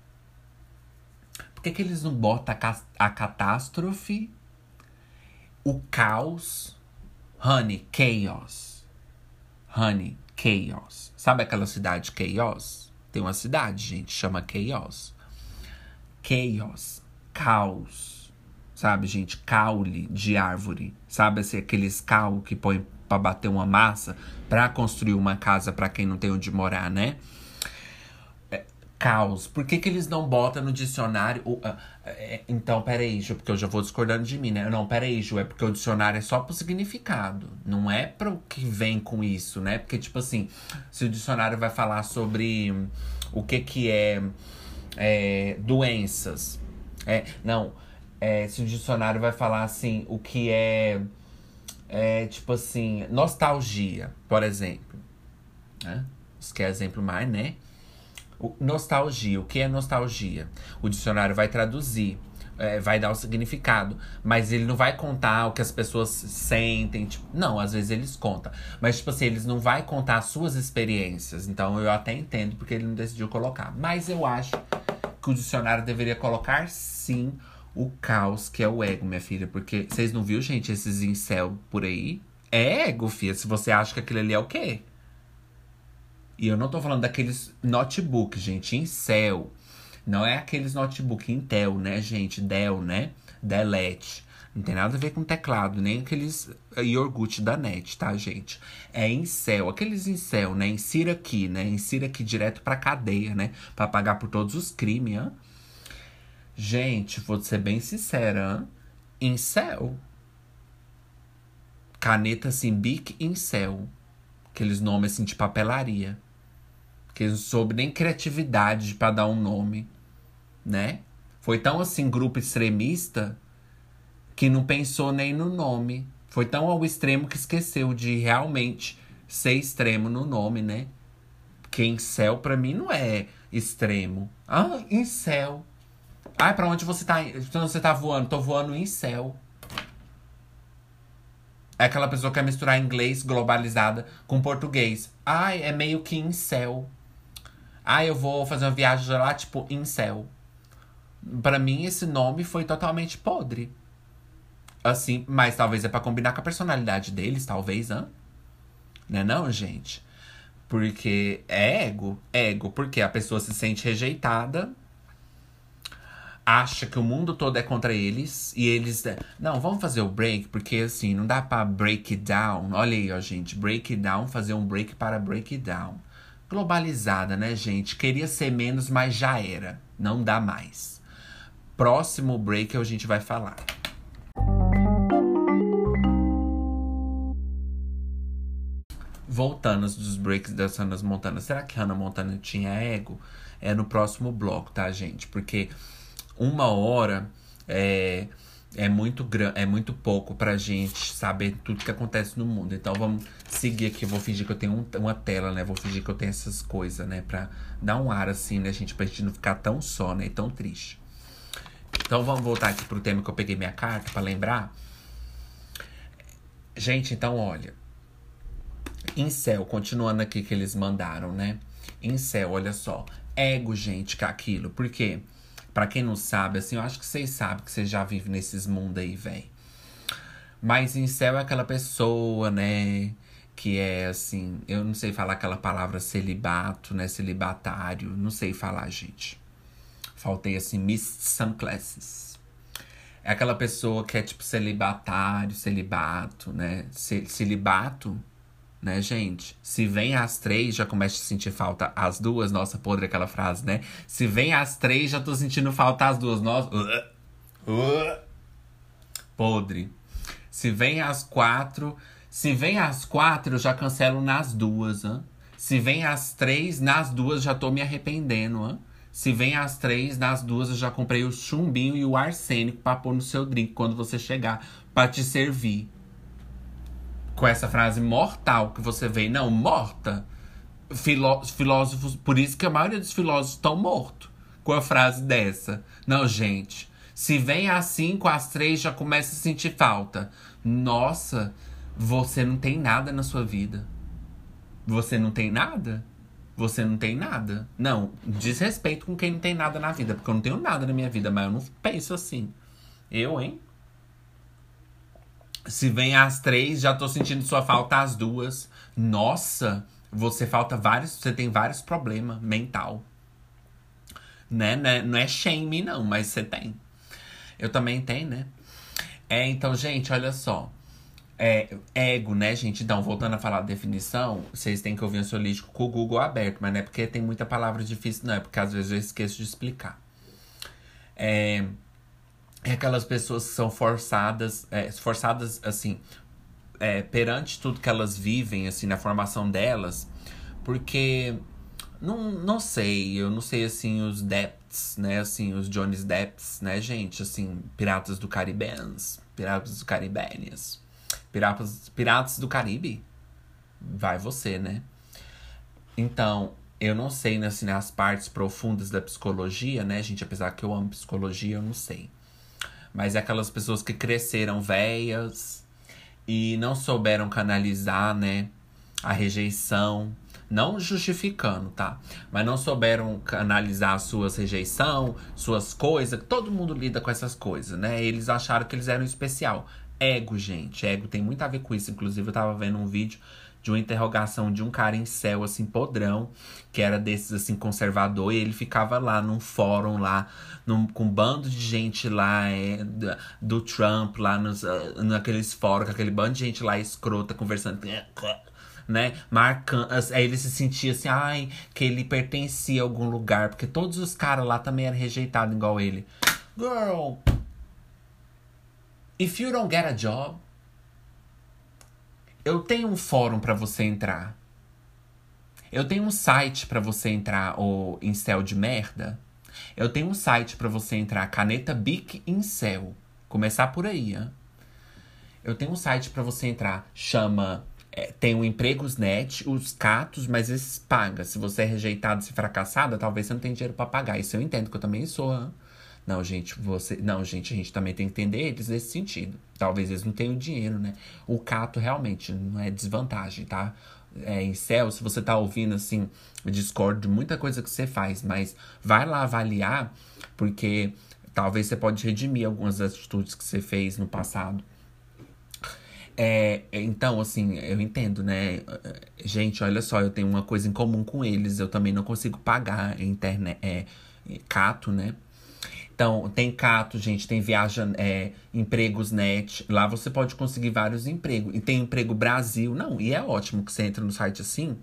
Por que que eles não botam a, a catástrofe, o caos? Honey, chaos. Honey, chaos. Sabe aquela cidade chaos? Tem uma cidade, gente, chama Chaos. Chaos. Caos. Sabe, gente? Caule de árvore. Sabe, assim, aqueles caule que põe pra bater uma massa, pra construir uma casa pra quem não tem onde morar, né? É, caos. Por que que eles não botam no dicionário... O, uh, é, então, peraí, Ju, porque eu já vou discordando de mim, né? Não, peraí, Ju, é porque o dicionário é só pro significado. Não é pro que vem com isso, né? Porque, tipo assim, se o dicionário vai falar sobre... O que que é, é doenças? É, não, é, se o dicionário vai falar assim, o que é, é tipo assim, nostalgia, por exemplo. Né? Isso que é exemplo mais, né? O, nostalgia, o que é nostalgia? O dicionário vai traduzir, é, vai dar o significado. Mas ele não vai contar o que as pessoas sentem. Tipo, não, às vezes eles contam. Mas, tipo assim, eles não vão contar as suas experiências. Então, eu até entendo porque ele não decidiu colocar. Mas eu acho que o dicionário deveria colocar, sim, o caos, que é o ego, minha filha. Porque vocês não viram, gente, esses incel por aí? É ego, filha. Se você acha que aquilo ali é o quê? E eu não tô falando daqueles notebook, gente, incel. Não é aqueles notebook Intel, né, gente? Dell, né? Delete. Não tem nada a ver com teclado, nem aqueles iogurte da net, tá, gente? É incel. Aqueles incel, né? Insira aqui, né? Insira aqui direto pra cadeia, né? Pra pagar por todos os crimes, hein? Gente, vou ser bem sincera, hein? Incel. Caneta, assim, Bic Incel. Aqueles nomes, assim, de papelaria. Que eles não soube nem criatividade pra dar um nome, né? Foi tão, assim, grupo extremista que não pensou nem no nome. Foi tão ao extremo que esqueceu de realmente ser extremo no nome, né? Porque incel pra mim não é extremo. Ah, incel. Ai, pra onde você tá? Você tá voando? Tô voando incel. É aquela pessoa que quer misturar inglês globalizada com português. Ai, é meio que incel. Ai, eu vou fazer uma viagem lá, tipo, incel. Pra mim, esse nome foi totalmente podre. Assim, mas talvez é pra combinar com a personalidade deles, talvez, hã? Né não, gente? Porque é ego. É ego, porque a pessoa se sente rejeitada. Acha que o mundo todo é contra eles. E eles... Não, vamos fazer o break. Porque, assim, não dá pra break down. Olha aí, ó, gente. Break down. Fazer um break para break down. Globalizada, né, gente? Queria ser menos, mas já era. Não dá mais. Próximo break a gente vai falar. Voltando dos breaks da Hannah Montana. Será que Hannah Montana tinha ego? É no próximo bloco, tá, gente? Porque... Uma hora é, é, muito gran- é muito pouco pra gente saber tudo que acontece no mundo. Então vamos seguir aqui. Eu vou fingir que eu tenho um, uma tela, né? Vou fingir que eu tenho essas coisas, né? Pra dar um ar assim, né, gente? Pra gente não ficar tão só, né? E tão triste. Então vamos voltar aqui pro tema que eu peguei minha carta pra lembrar. Gente, então olha. Incel, continuando aqui que eles mandaram, né? Incel, olha só. Ego, gente, que é aquilo. Por quê? Pra quem não sabe, assim, eu acho que vocês sabem que vocês já vivem nesses mundos aí, véi. Mas incel é aquela pessoa, né, que é assim... Eu não sei falar aquela palavra celibato, né, celibatário. Não sei falar, gente. Faltei, assim, missed some classes. É aquela pessoa que é, tipo, celibatário, celibato, né. Ce- celibato, né, gente? Se vem às três, já começa a sentir falta às duas. Nossa, podre aquela frase, né? Se vem às três, já tô sentindo falta às duas. Nossa. Uh, uh, podre. Se vem às quatro. Se vem às quatro, eu já cancelo nas duas. Hein? Se vem às três, nas duas já tô me arrependendo. Hein? Se vem às três, nas duas eu já comprei o chumbinho e o arsênico pra pôr no seu drink quando você chegar pra te servir. Com essa frase mortal que você vê. Não, morta. Filó- filósofos, por isso que a maioria dos filósofos estão mortos. Com a frase dessa. Não, gente. Se vem às cinco, às três, já começa a sentir falta. Nossa, você não tem nada na sua vida. Você não tem nada? Você não tem nada. Não, desrespeito com quem não tem nada na vida. Porque eu não tenho nada na minha vida, mas eu não penso assim. Eu, hein? Se vem às três, já tô sentindo sua falta às duas. Nossa, você falta vários. Você tem vários problemas mental. Né? Não é, não é shame, não, mas você tem. Eu também tenho, né? É, então, gente, olha só. É, ego, né, gente? Então, voltando a falar a definição, vocês têm que ouvir o seu lístico com o Google aberto, mas não é porque tem muita palavra difícil, não. É porque às vezes eu esqueço de explicar. É. É aquelas pessoas que são forçadas, é, forçadas assim, é, perante tudo que elas vivem, assim, na formação delas. Porque, não, não sei, eu não sei, assim, os Depps, né, assim, os Johnny Depps, né, gente? Assim, Piratas do Caribe, Piratas do Caribe, Piratas, Piratas do Caribe, vai você, né? Então... Eu não sei, assim, nas partes profundas da psicologia, né, gente? Apesar que eu amo psicologia, eu não sei. Mas é aquelas pessoas que cresceram velhas e não souberam canalizar, né, a rejeição. Não justificando, tá? Mas não souberam canalizar suas rejeição, suas coisas. Todo mundo lida com essas coisas, né? Eles acharam que eles eram especial. Ego, gente. Ego tem muito a ver com isso. Inclusive, eu tava vendo um vídeo... de uma interrogação de um cara incel, assim, podrão, que era desses, assim, conservador, e ele ficava lá num fórum lá, num, com um bando de gente lá, é, do, do Trump, lá nos, uh, naqueles fóruns, com aquele bando de gente lá escrota, conversando, né, marcando. Aí ele se sentia assim, ai, que ele pertencia a algum lugar, porque todos os caras lá também eram rejeitados igual ele. Girl, if you don't get a job, eu tenho um fórum pra você entrar. Eu tenho um site pra você entrar, ô incel de merda. Eu tenho um site pra você entrar, caneta Bic Incel. Começar por aí, hein? Eu tenho um site pra você entrar, chama é, tem o empregos net, os catos, mas esses pagam. Se você é rejeitado, se fracassada, talvez você não tenha dinheiro pra pagar. Isso eu entendo, que eu também sou. Hein? Não, gente, você... Não, gente, a gente também tem que entender eles nesse sentido. Talvez eles não tenham dinheiro, né? O cato realmente não é desvantagem, tá? É, em céu, se você tá ouvindo, assim, eu discordo de muita coisa que você faz, mas vai lá avaliar, porque talvez você pode redimir algumas das atitudes que você fez no passado. É, então, assim, eu entendo, né? Gente, olha só, eu tenho uma coisa em comum com eles. Eu também não consigo pagar internet, é, cato, né? Então, tem cato, gente, tem viagem, é, empregos net. Lá você pode conseguir vários empregos. E tem emprego Brasil. Não, e é ótimo que você entra no site assim.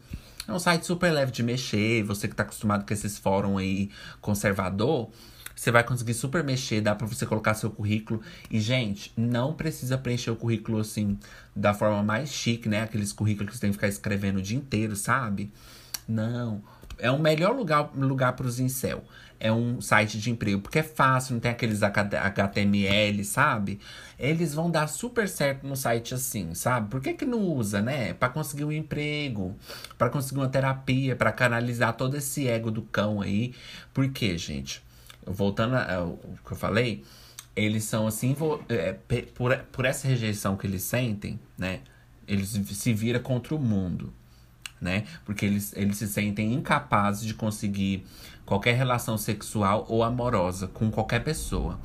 É um site super leve de mexer. Você que tá acostumado com esses fóruns aí conservador, você vai conseguir super mexer, dá pra você colocar seu currículo. E, gente, não precisa preencher o currículo, assim, da forma mais chique, né? Aqueles currículos que você tem que ficar escrevendo o dia inteiro, sabe? Não. É o melhor lugar, lugar pros incel. É um site de emprego, porque é fácil, não tem aqueles H T M L, sabe? Eles vão dar super certo no site assim, sabe? Por que que não usa, né? Pra conseguir um emprego, pra conseguir uma terapia, pra canalizar todo esse ego do cão aí. Por quê, gente? Voltando ao que eu falei, eles são assim, é, por, por essa rejeição que eles sentem, né? Eles se viram contra o mundo, né? Porque eles, eles se sentem incapazes de conseguir qualquer relação sexual ou amorosa com qualquer pessoa.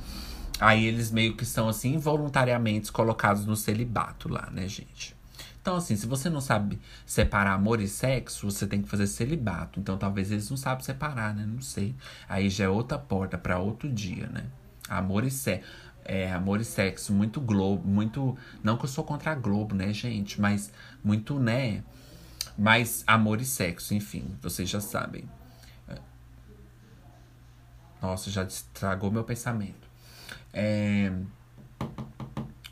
Aí eles meio que são assim, involuntariamente colocados no celibato lá, né, gente? Então, assim, se você não sabe separar amor e sexo, você tem que fazer celibato. Então, talvez eles não saibam separar, né? Não sei. Aí já é outra porta pra outro dia, né? Amor e sexo. É, amor e sexo. Muito Globo. Muito... Não que eu sou contra a Globo, né, gente? Mas muito, né? Mas amor e sexo, enfim. Vocês já sabem. Nossa, já estragou meu pensamento. É...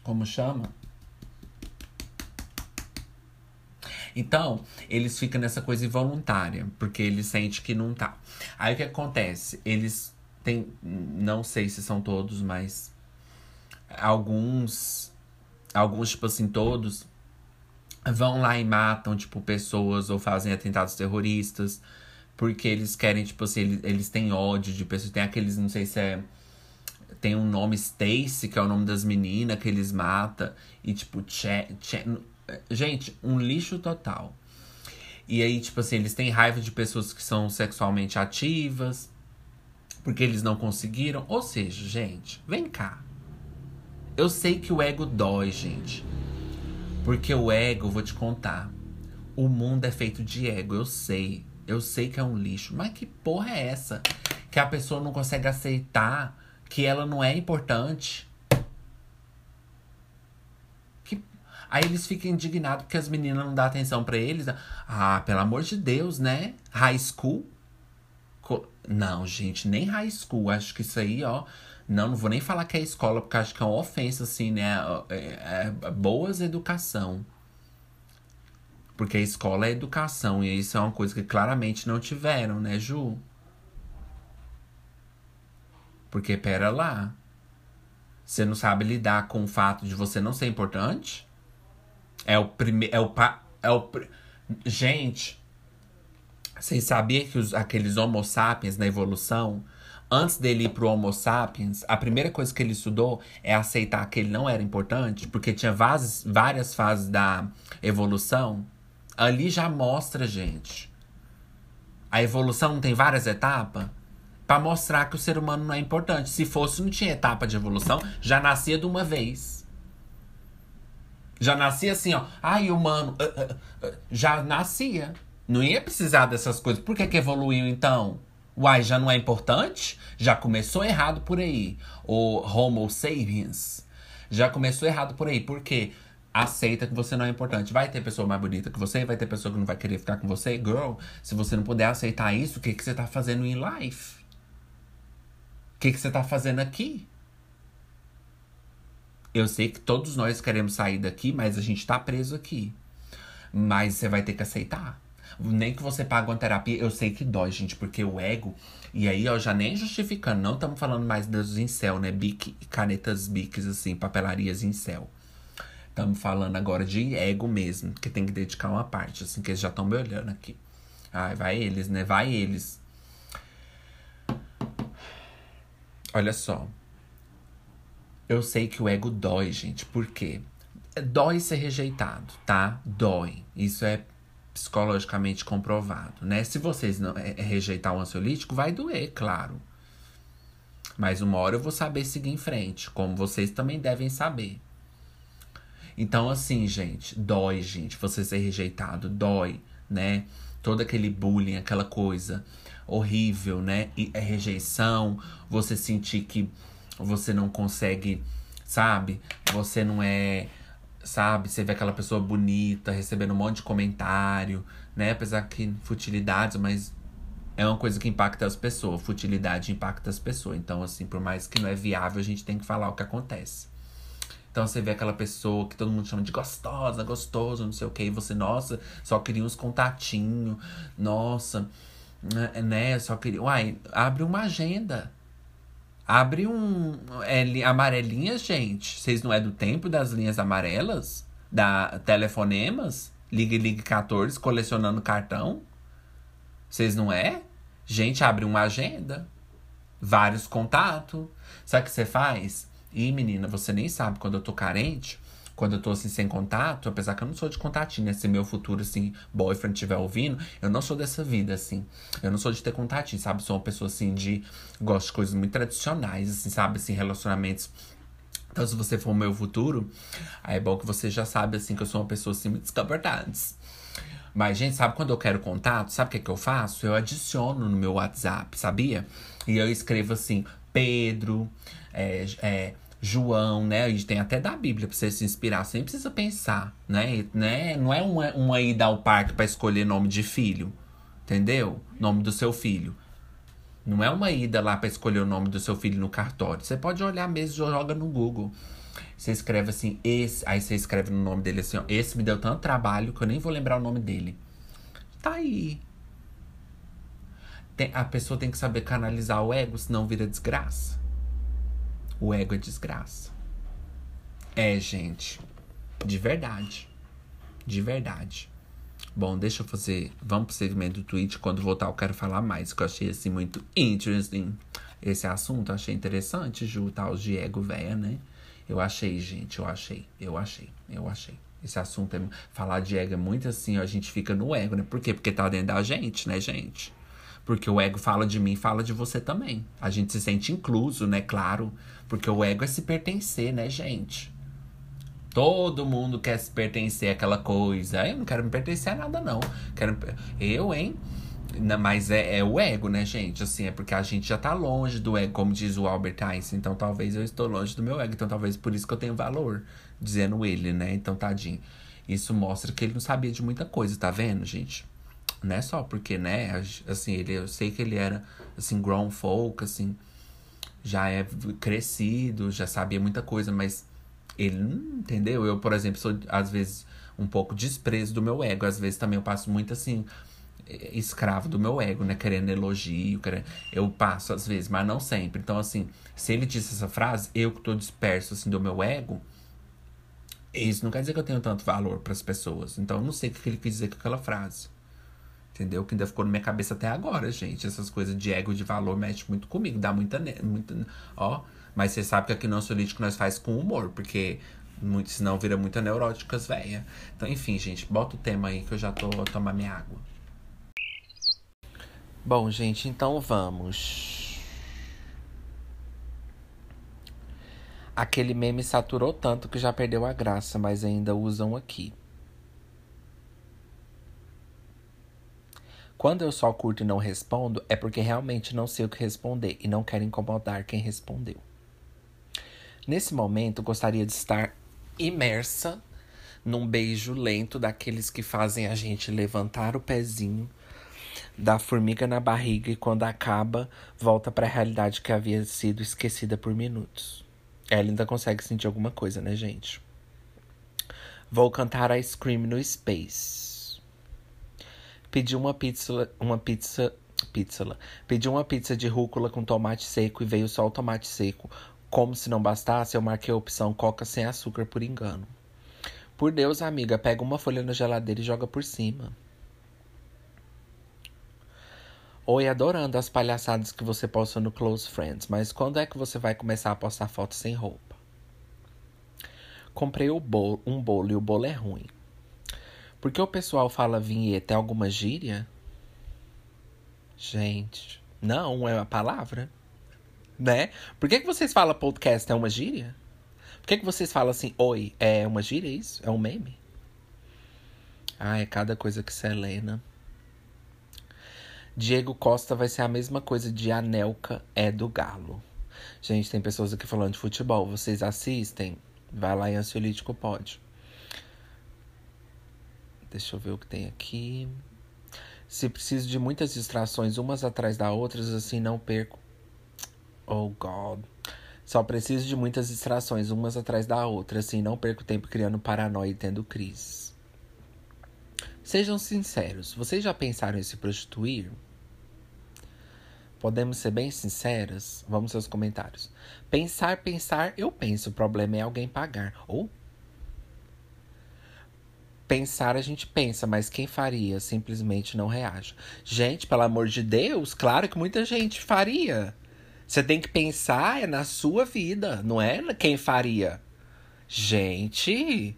Como chama? Então, eles ficam nessa coisa involuntária, porque eles sentem que não tá. Aí o que acontece? Eles têm, não sei se são todos, mas alguns, alguns tipo assim, todos, vão lá e matam, tipo, pessoas ou fazem atentados terroristas, porque eles querem, tipo assim, eles, eles têm ódio de pessoas. Tem aqueles, não sei se é... Tem um nome, Stacy, que é o nome das meninas que eles matam, e tipo, tchê, tchê, gente, um lixo total. E aí, tipo assim, eles têm raiva de pessoas que são sexualmente ativas, porque eles não conseguiram. Ou seja, gente, vem cá. Eu sei que o ego dói, gente. Porque o ego, vou te contar, o mundo é feito de ego, eu sei. Eu sei que é um lixo. Mas que porra é essa? Que a pessoa não consegue aceitar que ela não é importante. Aí eles ficam indignados porque as meninas não dão atenção pra eles. Ah, pelo amor de Deus, né? High school? Co- não, gente, nem high school. Acho que isso aí, ó... Não, não vou nem falar que é escola, porque acho que é uma ofensa, assim, né? É, é, é, boas educação. Porque a escola é educação. E isso é uma coisa que claramente não tiveram, né, Ju? Porque, pera lá. Você não sabe lidar com o fato de você não ser importante? É o primeiro... É o pa... É o... Gente, vocês sabiam que os, aqueles homo sapiens na evolução, antes dele ir pro homo sapiens, a primeira coisa que ele estudou é aceitar que ele não era importante, porque tinha vaz, várias fases da evolução. Ali já mostra, gente. A evolução não tem várias etapas? Pra mostrar que o ser humano não é importante. Se fosse, não tinha etapa de evolução, já nascia de uma vez. Já nascia assim, ó. Ai, humano. Uh, uh, uh, já nascia. Não ia precisar dessas coisas. Por que que evoluiu, então? Uai, já não é importante? Já começou errado por aí. O Homo sapiens. Já começou errado por aí. Por quê? Aceita que você não é importante. Vai ter pessoa mais bonita que você. Vai ter pessoa que não vai querer ficar com você. Girl, se você não puder aceitar isso, o que que você tá fazendo em life? O que que você tá fazendo aqui? Eu sei que todos nós queremos sair daqui, mas a gente tá preso aqui. Mas você vai ter que aceitar. Nem que você pague uma terapia, eu sei que dói, gente, porque o ego... E aí, ó, já nem justificando, não estamos falando mais dos incel, né? Bic, canetas bics, assim, papelarias incel. Estamos falando agora de ego mesmo, que tem que dedicar uma parte, assim, que eles já estão me olhando aqui. Ai, vai eles, né? Vai eles. Olha só. Eu sei que o ego dói, gente. Por quê? Dói ser rejeitado, tá? Dói. Isso é psicologicamente comprovado, né? Se vocês não é, é rejeitar um ansiolítico, vai doer, claro. Mas uma hora eu vou saber seguir em frente, como vocês também devem saber. Então, assim, gente, dói, gente. Você ser rejeitado, dói, né? Todo aquele bullying, aquela coisa horrível, né? E é rejeição, você sentir que você não consegue, sabe? Você não é, sabe? Você vê aquela pessoa bonita, recebendo um monte de comentário, né? Apesar que futilidades, mas é uma coisa que impacta as pessoas. Futilidade impacta as pessoas. Então, assim, por mais que não é viável, a gente tem que falar o que acontece. Então, você vê aquela pessoa que todo mundo chama de gostosa, gostoso, não sei o quê. E você, nossa, só queria uns contatinhos. Nossa, né? Só queria... Uai, abre uma agenda. Abre um... É, amarelinhas, gente. Vocês não é do tempo das linhas amarelas? Da telefonemas? Ligue, ligue quatorze, colecionando cartão? Vocês não é? Gente, abre uma agenda. Vários contatos. Sabe o que você faz? E, menina, você nem sabe, quando eu tô carente, quando eu tô, assim, sem contato, apesar que eu não sou de contatinho, né? Se meu futuro, assim, boyfriend estiver ouvindo, eu não sou dessa vida, assim. Eu não sou de ter contatinho, sabe? Sou uma pessoa, assim, de... Gosto de coisas muito tradicionais, assim, sabe? Assim, relacionamentos... Então, se você for o meu futuro, aí é bom que você já sabe, assim, que eu sou uma pessoa, assim, muito desconfortável. Mas, gente, sabe quando eu quero contato? Sabe o que é que eu faço? Eu adiciono no meu WhatsApp, sabia? E eu escrevo, assim... Pedro, é, é, João, né? A gente tem até da Bíblia pra você se inspirar. Você nem precisa pensar, né? né? Não é uma, uma ida ao parque pra escolher nome de filho, entendeu? Nome do seu filho. Não é uma ida lá pra escolher o nome do seu filho no cartório. Você pode olhar mesmo, joga no Google. Você escreve assim, esse... Aí você escreve no nome dele assim, ó. Esse me deu tanto trabalho que eu nem vou lembrar o nome dele. Tá aí. A pessoa tem que saber canalizar o ego, senão vira desgraça. O ego é desgraça. É, gente. De verdade. De verdade. Bom, deixa eu fazer... Vamos pro segmento do tweet. Quando voltar, eu quero falar mais. Que eu achei, assim, muito interesting. Esse assunto, eu achei interessante, Ju. Tal de ego, véia, né? Eu achei, gente. Eu achei. Eu achei. Eu achei. Esse assunto é... Falar de ego é muito assim, ó. A gente fica no ego, né? Por quê? Porque tá dentro da gente, né, gente? Porque o ego fala de mim, fala de você também. A gente se sente incluso, né? Claro. Porque o ego é se pertencer, né, gente? Todo mundo quer se pertencer àquela coisa. Eu não quero me pertencer a nada, não. Quero... Eu, hein? Mas é, é o ego, né, gente? Assim, é porque a gente já tá longe do ego, como diz o Albert Einstein. Então, talvez eu estou longe do meu ego. Então, talvez por isso que eu tenho valor, dizendo ele, né? Então, tadinho. Isso mostra que ele não sabia de muita coisa, tá vendo, gente? Não é só porque, né, assim, ele, eu sei que ele era, assim, grown folk, assim, já é crescido, já sabia muita coisa, mas ele não entendeu. Eu, por exemplo, sou, às vezes, um pouco desprezo do meu ego. Às vezes também eu passo muito, assim, escravo do meu ego, né, querendo elogio, querendo... Eu passo, às vezes, mas não sempre. Então, assim, se ele disse essa frase, eu que tô disperso, assim, do meu ego... Isso não quer dizer que eu tenho tanto valor pras pessoas. Então, eu não sei o que ele quis dizer com aquela frase. Entendeu? Que ainda ficou na minha cabeça até agora, gente. Essas coisas de ego e de valor mexem muito comigo. Dá muita... muita ó. Mas você sabe que aqui no ansiolítico nós faz com humor. Porque muito, senão vira muito neuróticas, véia. Então, enfim, gente. Bota o tema aí que eu já tô... Vou tomar minha água. Bom, gente. Então, vamos. Aquele meme saturou tanto que já perdeu a graça. Mas ainda usam aqui. Quando eu só curto e não respondo, é porque realmente não sei o que responder e não quero incomodar quem respondeu. Nesse momento, gostaria de estar imersa num beijo lento daqueles que fazem a gente levantar o pezinho da formiga na barriga e quando acaba, volta para a realidade que havia sido esquecida por minutos. Ela ainda consegue sentir alguma coisa, né, gente? Vou cantar Ice Cream no Space. Pedi uma pizza, uma pizza, pizza, pedi uma pizza de rúcula com tomate seco e veio só o tomate seco. Como se não bastasse, eu marquei a opção coca sem açúcar por engano. Por Deus, amiga, pega uma folha na geladeira e joga por cima. Oi, adorando as palhaçadas que você posta no Close Friends, mas quando é que você vai começar a postar fotos sem roupa? Comprei um bolo, um bolo e o bolo é ruim. Por que o pessoal fala vinheta? É alguma gíria? Gente, não é uma palavra, né? Por que que vocês falam podcast é uma gíria? Por que que vocês falam assim, oi, é uma gíria isso? É um meme? Ah, é cada coisa que Selena. Diego Costa vai ser a mesma coisa de Anelka é do Galo. Gente, tem pessoas aqui falando de futebol. Vocês assistem? Vai lá em Ansiolítico Pode. Deixa eu ver o que tem aqui. Se preciso de muitas distrações, umas atrás da outras, assim não perco. Oh, God. Só preciso de muitas distrações, umas atrás da outra, assim não perco tempo criando paranoia e tendo crise. Sejam sinceros, vocês já pensaram em se prostituir? Podemos ser bem sinceras? Vamos aos comentários. Pensar, pensar, eu penso, o problema é alguém pagar. Ou? Pensar, a gente pensa, mas quem faria simplesmente não reage. Gente, pelo amor de Deus, claro que muita gente faria. Você tem que pensar é na sua vida, não é quem faria. Gente,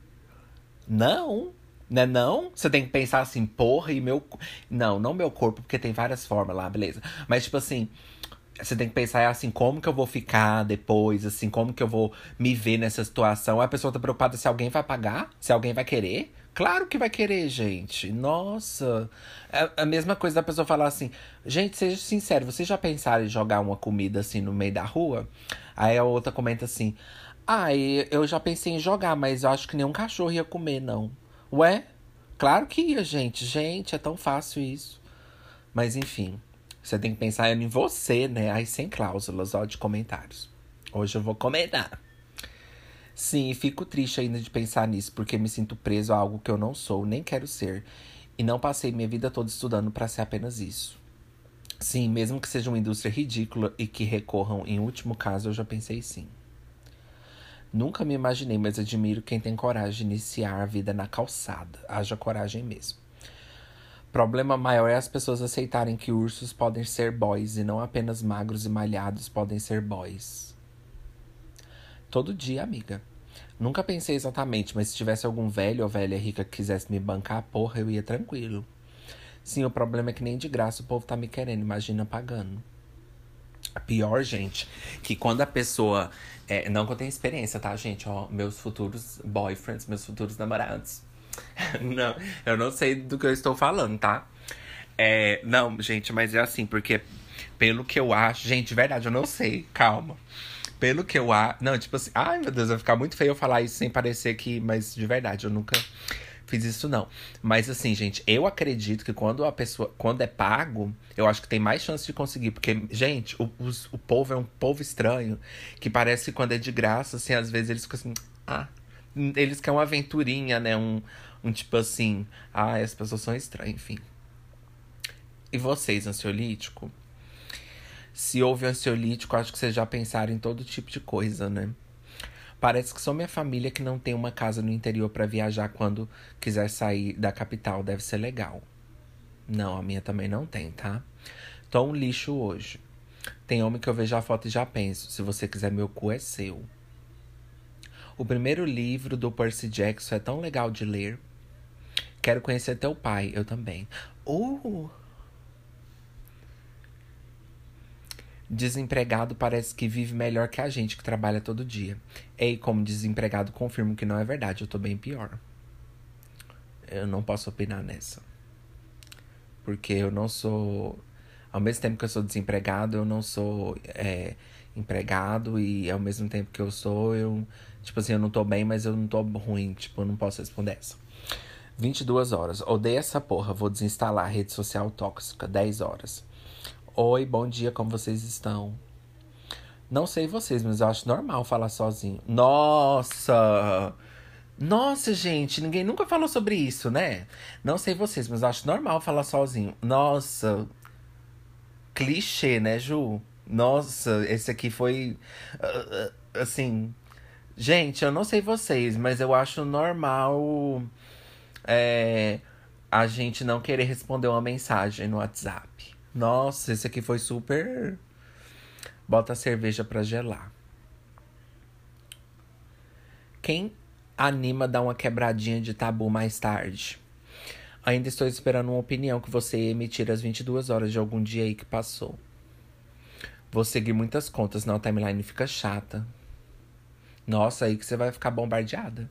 não, né não? Você tem que pensar assim, porra, e meu... Não, não meu corpo, porque tem várias formas lá, beleza. Mas tipo assim, você tem que pensar assim, como que eu vou ficar depois, assim, como que eu vou me ver nessa situação. A pessoa tá preocupada se alguém vai pagar, se alguém vai querer. Claro que vai querer, gente. Nossa. É a mesma coisa da pessoa falar assim, gente, seja sincero, vocês já pensaram em jogar uma comida assim no meio da rua? Aí a outra comenta assim, ah, eu já pensei em jogar, mas eu acho que nenhum cachorro ia comer, não. Ué? Claro que ia, gente. Gente, é tão fácil isso. Mas enfim, você tem que pensar em você, né? Aí sem cláusulas, ó, de comentários. Hoje eu vou comentar. Sim, fico triste ainda de pensar nisso, porque me sinto preso a algo que eu não sou, nem quero ser. E não passei minha vida toda estudando pra ser apenas isso. Sim, mesmo que seja uma indústria ridícula e que recorram em último caso, eu já pensei sim. Nunca me imaginei, mas admiro quem tem coragem de iniciar a vida na calçada. Haja coragem mesmo. Problema maior é as pessoas aceitarem que ursos podem ser boys e não apenas magros e malhados podem ser boys. Todo dia, amiga. Nunca pensei exatamente, mas se tivesse algum velho ou velha rica que quisesse me bancar, porra, eu ia tranquilo. Sim, o problema é que nem de graça o povo tá me querendo, imagina pagando. Pior, gente, que quando a pessoa... É, não que eu tenha experiência, tá, gente? Ó, meus futuros boyfriends, meus futuros namorados. Não, eu não sei do que eu estou falando, tá? É, não, gente, mas é assim, porque pelo que eu acho... Gente, de verdade, eu não sei, calma. Pelo que eu acho... Não, tipo assim... Ai, meu Deus, vai ficar muito feio eu falar isso sem parecer que... Mas, de verdade, eu nunca fiz isso, não. Mas, assim, gente, eu acredito que quando a pessoa... Quando é pago, eu acho que tem mais chance de conseguir. Porque, gente, o, os, o povo é um povo estranho. Que parece que quando é de graça, assim, às vezes eles ficam assim... Ah, eles querem uma aventurinha, né? Um, um tipo assim... Ah, as pessoas são estranhas, enfim. E vocês, ansiolítico? Se houve ansiolítico, acho que vocês já pensaram em todo tipo de coisa, né? Parece que só minha família que não tem uma casa no interior pra viajar quando quiser sair da capital. Deve ser legal. Não, a minha também não tem, tá? Tô um lixo hoje. Tem homem que eu vejo a foto e já penso. Se você quiser, meu cu é seu. O primeiro livro do Percy Jackson é tão legal de ler. Quero conhecer teu pai. Eu também. Uh! Desempregado parece que vive melhor que a gente que trabalha todo dia. Ei, como desempregado, confirmo que não é verdade. Eu tô bem pior. Eu não posso opinar nessa. Porque eu não sou... Ao mesmo tempo que eu sou desempregado, eu não sou é, empregado. E ao mesmo tempo que eu sou, eu... Tipo assim, eu não tô bem, mas eu não tô ruim. Tipo, eu não posso responder essa. vinte e duas horas. Odeio essa porra. Vou desinstalar a rede social tóxica. dez horas. Oi, bom dia, como vocês estão? Não sei vocês, mas eu acho normal falar sozinho. Nossa! Nossa, gente, ninguém nunca falou sobre isso, né? Não sei vocês, mas eu acho normal falar sozinho. Nossa! Clichê, né, Ju? Nossa, esse aqui foi... Assim... Gente, eu não sei vocês, mas eu acho normal é, a gente não querer responder uma mensagem no WhatsApp. Nossa, esse aqui foi super... Bota a cerveja pra gelar. Quem anima dar uma quebradinha de tabu mais tarde? Ainda estou esperando uma opinião que você emitir às vinte e duas horas de algum dia aí que passou. Vou seguir muitas contas, não, a timeline fica chata. Nossa, aí que você vai ficar bombardeada.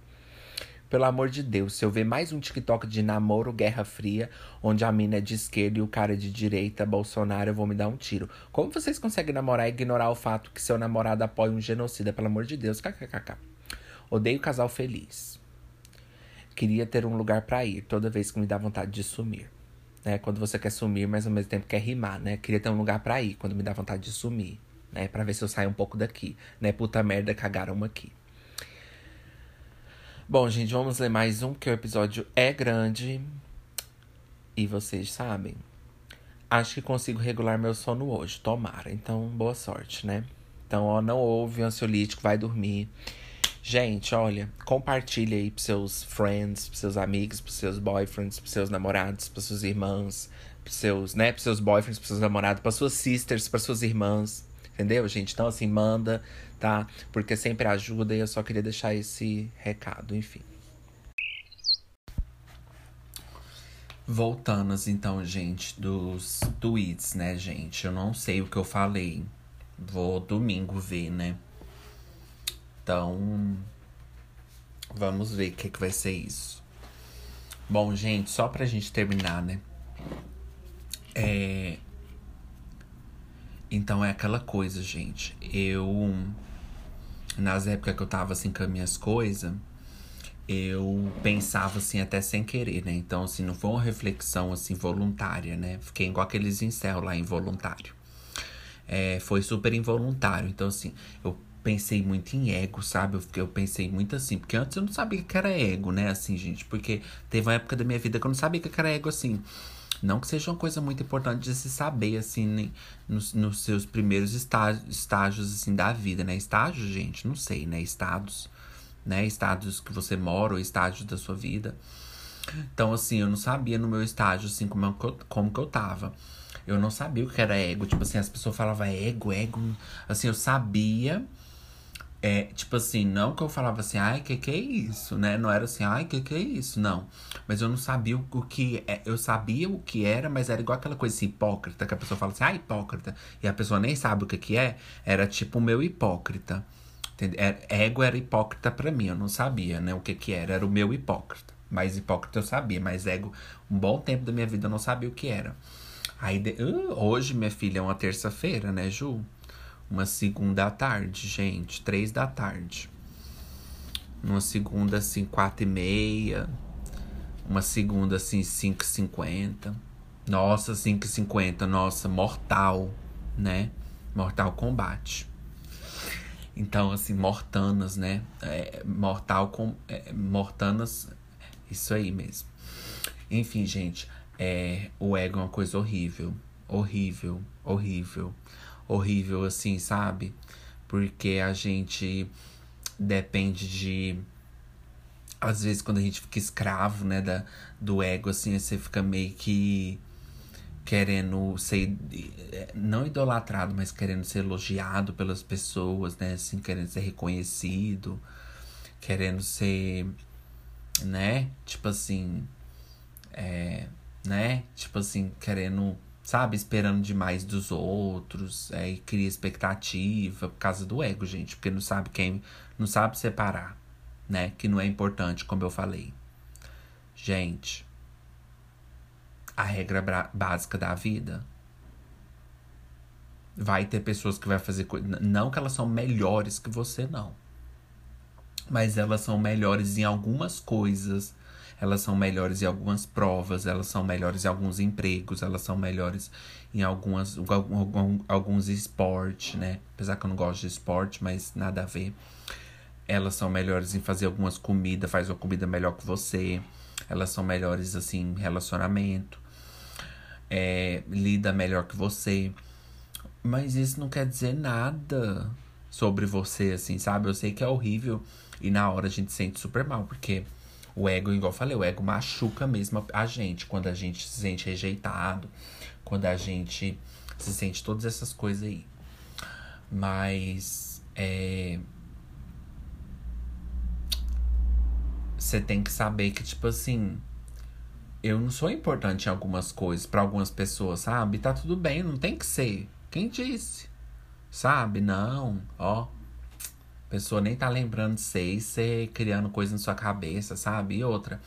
Pelo amor de Deus, se eu ver mais um TikTok de namoro, Guerra Fria, onde a mina é de esquerda e o cara é de direita, Bolsonaro, eu vou me dar um tiro. Como vocês conseguem namorar e ignorar o fato que seu namorado apoia um genocida? Pelo amor de Deus, kkkk. Odeio casal feliz. Queria ter um lugar pra ir, toda vez que me dá vontade de sumir. Né? Quando você quer sumir, mas ao mesmo tempo quer rimar, né? Queria ter um lugar pra ir, quando me dá vontade de sumir. Né? Pra ver se eu saio um pouco daqui. Né? Puta merda, cagaram uma aqui. Bom, gente, vamos ler mais um, porque o episódio é grande. E vocês sabem. Acho que consigo regular meu sono hoje. Tomara. Então, boa sorte, né? Então, ó, não ouve o ansiolítico, vai dormir. Gente, olha, compartilha aí pros seus friends, pros seus amigos, pros seus boyfriends, pros seus namorados, pras suas irmãs, pros seus, né, pros seus boyfriends, pros seus namorados, pras suas sisters, pras suas irmãs. Entendeu, gente? Então, assim, manda, tá? Porque sempre ajuda e eu só queria deixar esse recado, enfim. Voltando, então, gente, dos tweets, né, gente? Eu não sei o que eu falei. Vou domingo ver, né? Então, vamos ver o que, que vai ser isso. Bom, gente, só pra gente terminar, né? É... Então é aquela coisa, gente. Eu, nas épocas que eu tava assim com as minhas coisas, eu pensava assim até sem querer, né? Então, assim, não foi uma reflexão assim voluntária, né? Fiquei igual aqueles incel lá, involuntário. É, foi super involuntário. Então, assim, eu pensei muito em ego, sabe? Eu, eu pensei muito assim, porque antes eu não sabia o que era ego, né? Assim, gente, porque teve uma época da minha vida que eu não sabia o que era ego, assim. Não que seja uma coisa muito importante de se saber, assim, né? nos, nos seus primeiros estágio, estágios, assim, da vida, né? Estágio, gente, não sei, né? Estados, né? Estados que você mora ou estágios da sua vida. Então, assim, eu não sabia no meu estágio, assim, como, eu, como que eu tava. Eu não sabia o que era ego. Tipo assim, as pessoas falavam ego, ego. Assim, eu sabia... É, tipo assim, não que eu falava assim, ai, que que é isso, né? Não era assim, ai, que que é isso, não. Mas eu não sabia o, o que... É, eu sabia o que era, mas era igual aquela coisa assim, hipócrita. Que a pessoa fala assim, ah, hipócrita. E a pessoa nem sabe o que que é. Era tipo o meu hipócrita. Entendeu? É, ego era hipócrita pra mim, eu não sabia, né? O que que era, era o meu hipócrita. Mas hipócrita eu sabia, mas ego... Um bom tempo da minha vida eu não sabia o que era. Aí, de, uh, hoje, minha filha, é uma terça-feira, né, Ju? Uma segunda à tarde, gente. Três da tarde. Uma segunda, assim, quatro e meia. Uma segunda, assim, cinco e cinquenta. Nossa, cinco e cinquenta. Nossa, mortal, né? Mortal Kombat. Então, assim, mortanas, né? É, mortal com... É, mortanas... Isso aí mesmo. Enfim, gente. É, o ego é uma coisa horrível. Horrível. Horrível. Horrível, assim, sabe? Porque a gente depende de... Às vezes, quando a gente fica escravo, né, da, do ego, assim, você fica meio que querendo ser... Não idolatrado, mas querendo ser elogiado pelas pessoas, né? Assim, querendo ser reconhecido. Querendo ser... Né? Tipo assim... É, né? Tipo assim, querendo... Sabe, esperando demais dos outros, é, e cria expectativa por causa do ego, gente. Porque não sabe quem, não sabe separar, né? Que não é importante, como eu falei. Gente, a regra bra- básica da vida... Vai ter pessoas que vai fazer coisas... Não que elas são melhores que você, não. Mas elas são melhores em algumas coisas... Elas são melhores em algumas provas, elas são melhores em alguns empregos, elas são melhores em algumas, algum, alguns esportes, né? Apesar que eu não gosto de esporte, mas nada a ver. Elas são melhores em fazer algumas comidas, faz uma comida melhor que você. Elas são melhores, assim, em relacionamento. É, lida melhor que você. Mas isso não quer dizer nada. sobre você, assim, sabe? Eu sei que é horrível e na hora a gente sente super mal, porque o ego, igual eu falei, o ego machuca mesmo a gente. Quando a gente se sente rejeitado, quando a gente se sente todas essas coisas aí. Mas é... você tem que saber que, tipo assim, eu não sou importante em algumas coisas, pra algumas pessoas, sabe? Tá tudo bem, não tem que ser. Quem disse? Sabe? Não, ó. A pessoa nem tá lembrando de você e você criando coisa na sua cabeça, sabe? E outra,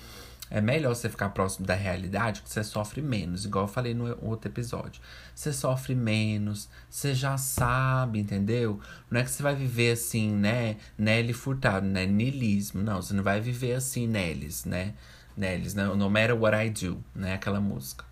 é melhor você ficar próximo da realidade, que você sofre menos. Igual eu falei no outro episódio. Você sofre menos, você já sabe, entendeu? Não é que você vai viver assim, né? Nelly Furtado, né? Nilismo. Não, você não vai viver assim, Nellis, né? Nellis, né? No matter what I do, né? Aquela música.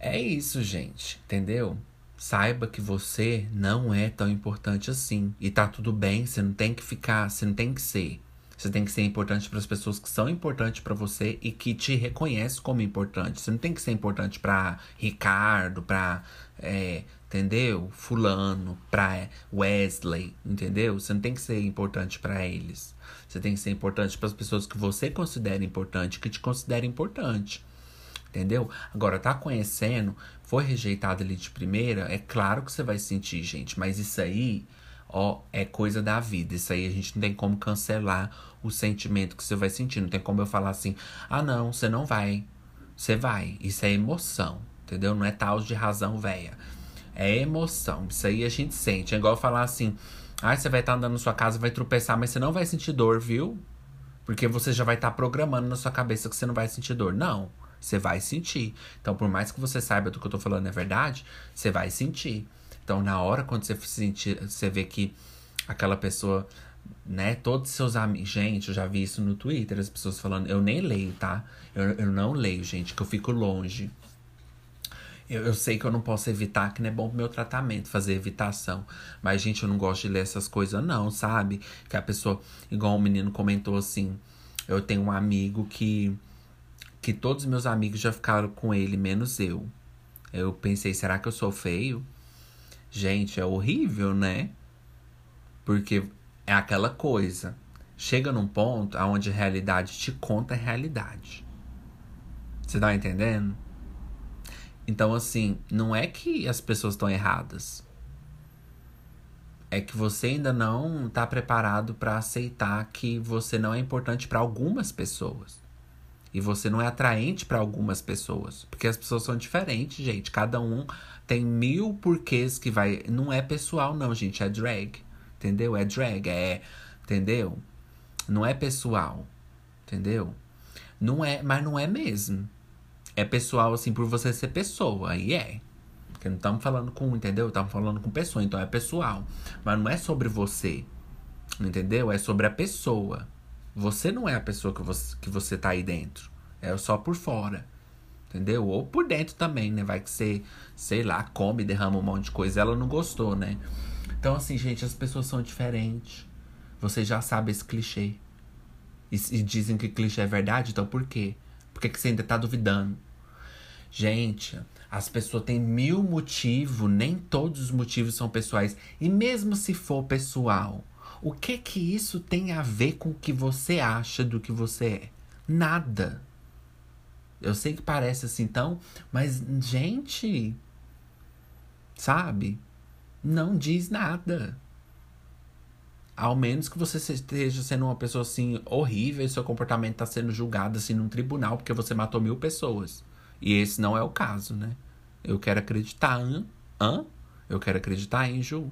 É isso, gente, entendeu? Saiba que você não é tão importante assim. E tá tudo bem, você não tem que ficar, você não tem que ser. Você tem que ser importante para as pessoas que são importantes para você e que te reconhecem como importante. Você não tem que ser importante para Ricardo, para, é, entendeu? Fulano, para Wesley, entendeu? Você não tem que ser importante para eles. Você tem que ser importante para as pessoas que você considera importante, que te considera importante. Entendeu? Agora, tá conhecendo, foi rejeitado ali de primeira, é claro que você vai sentir, gente. Mas isso aí, ó, é coisa da vida. Isso aí a gente não tem como cancelar o sentimento que você vai sentir. Não tem como eu falar assim, ah não, você não vai. Você vai. Isso é emoção, entendeu? Não é tal de razão véia. É emoção. Isso aí a gente sente. É igual eu falar assim, ah, você vai estar andando na sua casa, vai tropeçar, mas você não vai sentir dor, viu? Porque você já vai estar programando na sua cabeça que você não vai sentir dor. Não. Você vai sentir. Então, por mais que você saiba do que eu tô falando é verdade, você vai sentir. Então, na hora, quando você sentir, você vê que aquela pessoa, né, todos seus amigos... Gente, eu já vi isso no Twitter, as pessoas falando... Eu nem leio, tá? Eu, eu não leio, gente, que eu fico longe. Eu, eu sei que eu não posso evitar, que não é bom pro meu tratamento fazer evitação. Mas, gente, eu não gosto de ler essas coisas não, sabe? Que a pessoa... Igual um menino comentou assim... Eu tenho um amigo que... que todos os meus amigos já ficaram com ele, menos eu. Eu pensei, será que eu sou feio? Gente, é horrível, né? Porque é aquela coisa. Chega num ponto onde a realidade te conta a realidade. Você tá entendendo? Então, assim, não é que as pessoas estão erradas. É que você ainda não tá preparado pra aceitar que você não é importante pra algumas pessoas. E você não é atraente para algumas pessoas. Porque as pessoas são diferentes, gente. Cada um tem mil porquês que vai... Não é pessoal, não, gente. É drag. Entendeu? É drag. É... Entendeu? Não é pessoal. Entendeu? Não é... Mas não é mesmo. É pessoal, assim, por você ser pessoa. E é. Porque não estamos falando com... Entendeu? Estamos falando com pessoa. Então é pessoal. Mas não é sobre você. Entendeu? É sobre a pessoa. Você não é a pessoa que você, que você tá aí dentro. É só por fora. Entendeu? Ou por dentro também, né? Vai que você, sei lá, come, derrama um monte de coisa. Ela não gostou, né? Então, assim, gente, as pessoas são diferentes. Vocês já sabem esse clichê. E, e dizem que clichê é verdade, então por quê? Por que, que você ainda tá duvidando? Gente, as pessoas têm mil motivos. Nem todos os motivos são pessoais. E mesmo se for pessoal... O que que isso tem a ver com o que você acha do que você é? Nada. Eu sei que parece assim, então... Mas, gente... Sabe? Não diz nada. Ao menos que você esteja sendo uma pessoa, assim, horrível... E seu comportamento está sendo julgado, assim, num tribunal... Porque você matou mil pessoas. E esse não é o caso, né? Eu quero acreditar... Hã? Hã? Eu quero acreditar em Ju...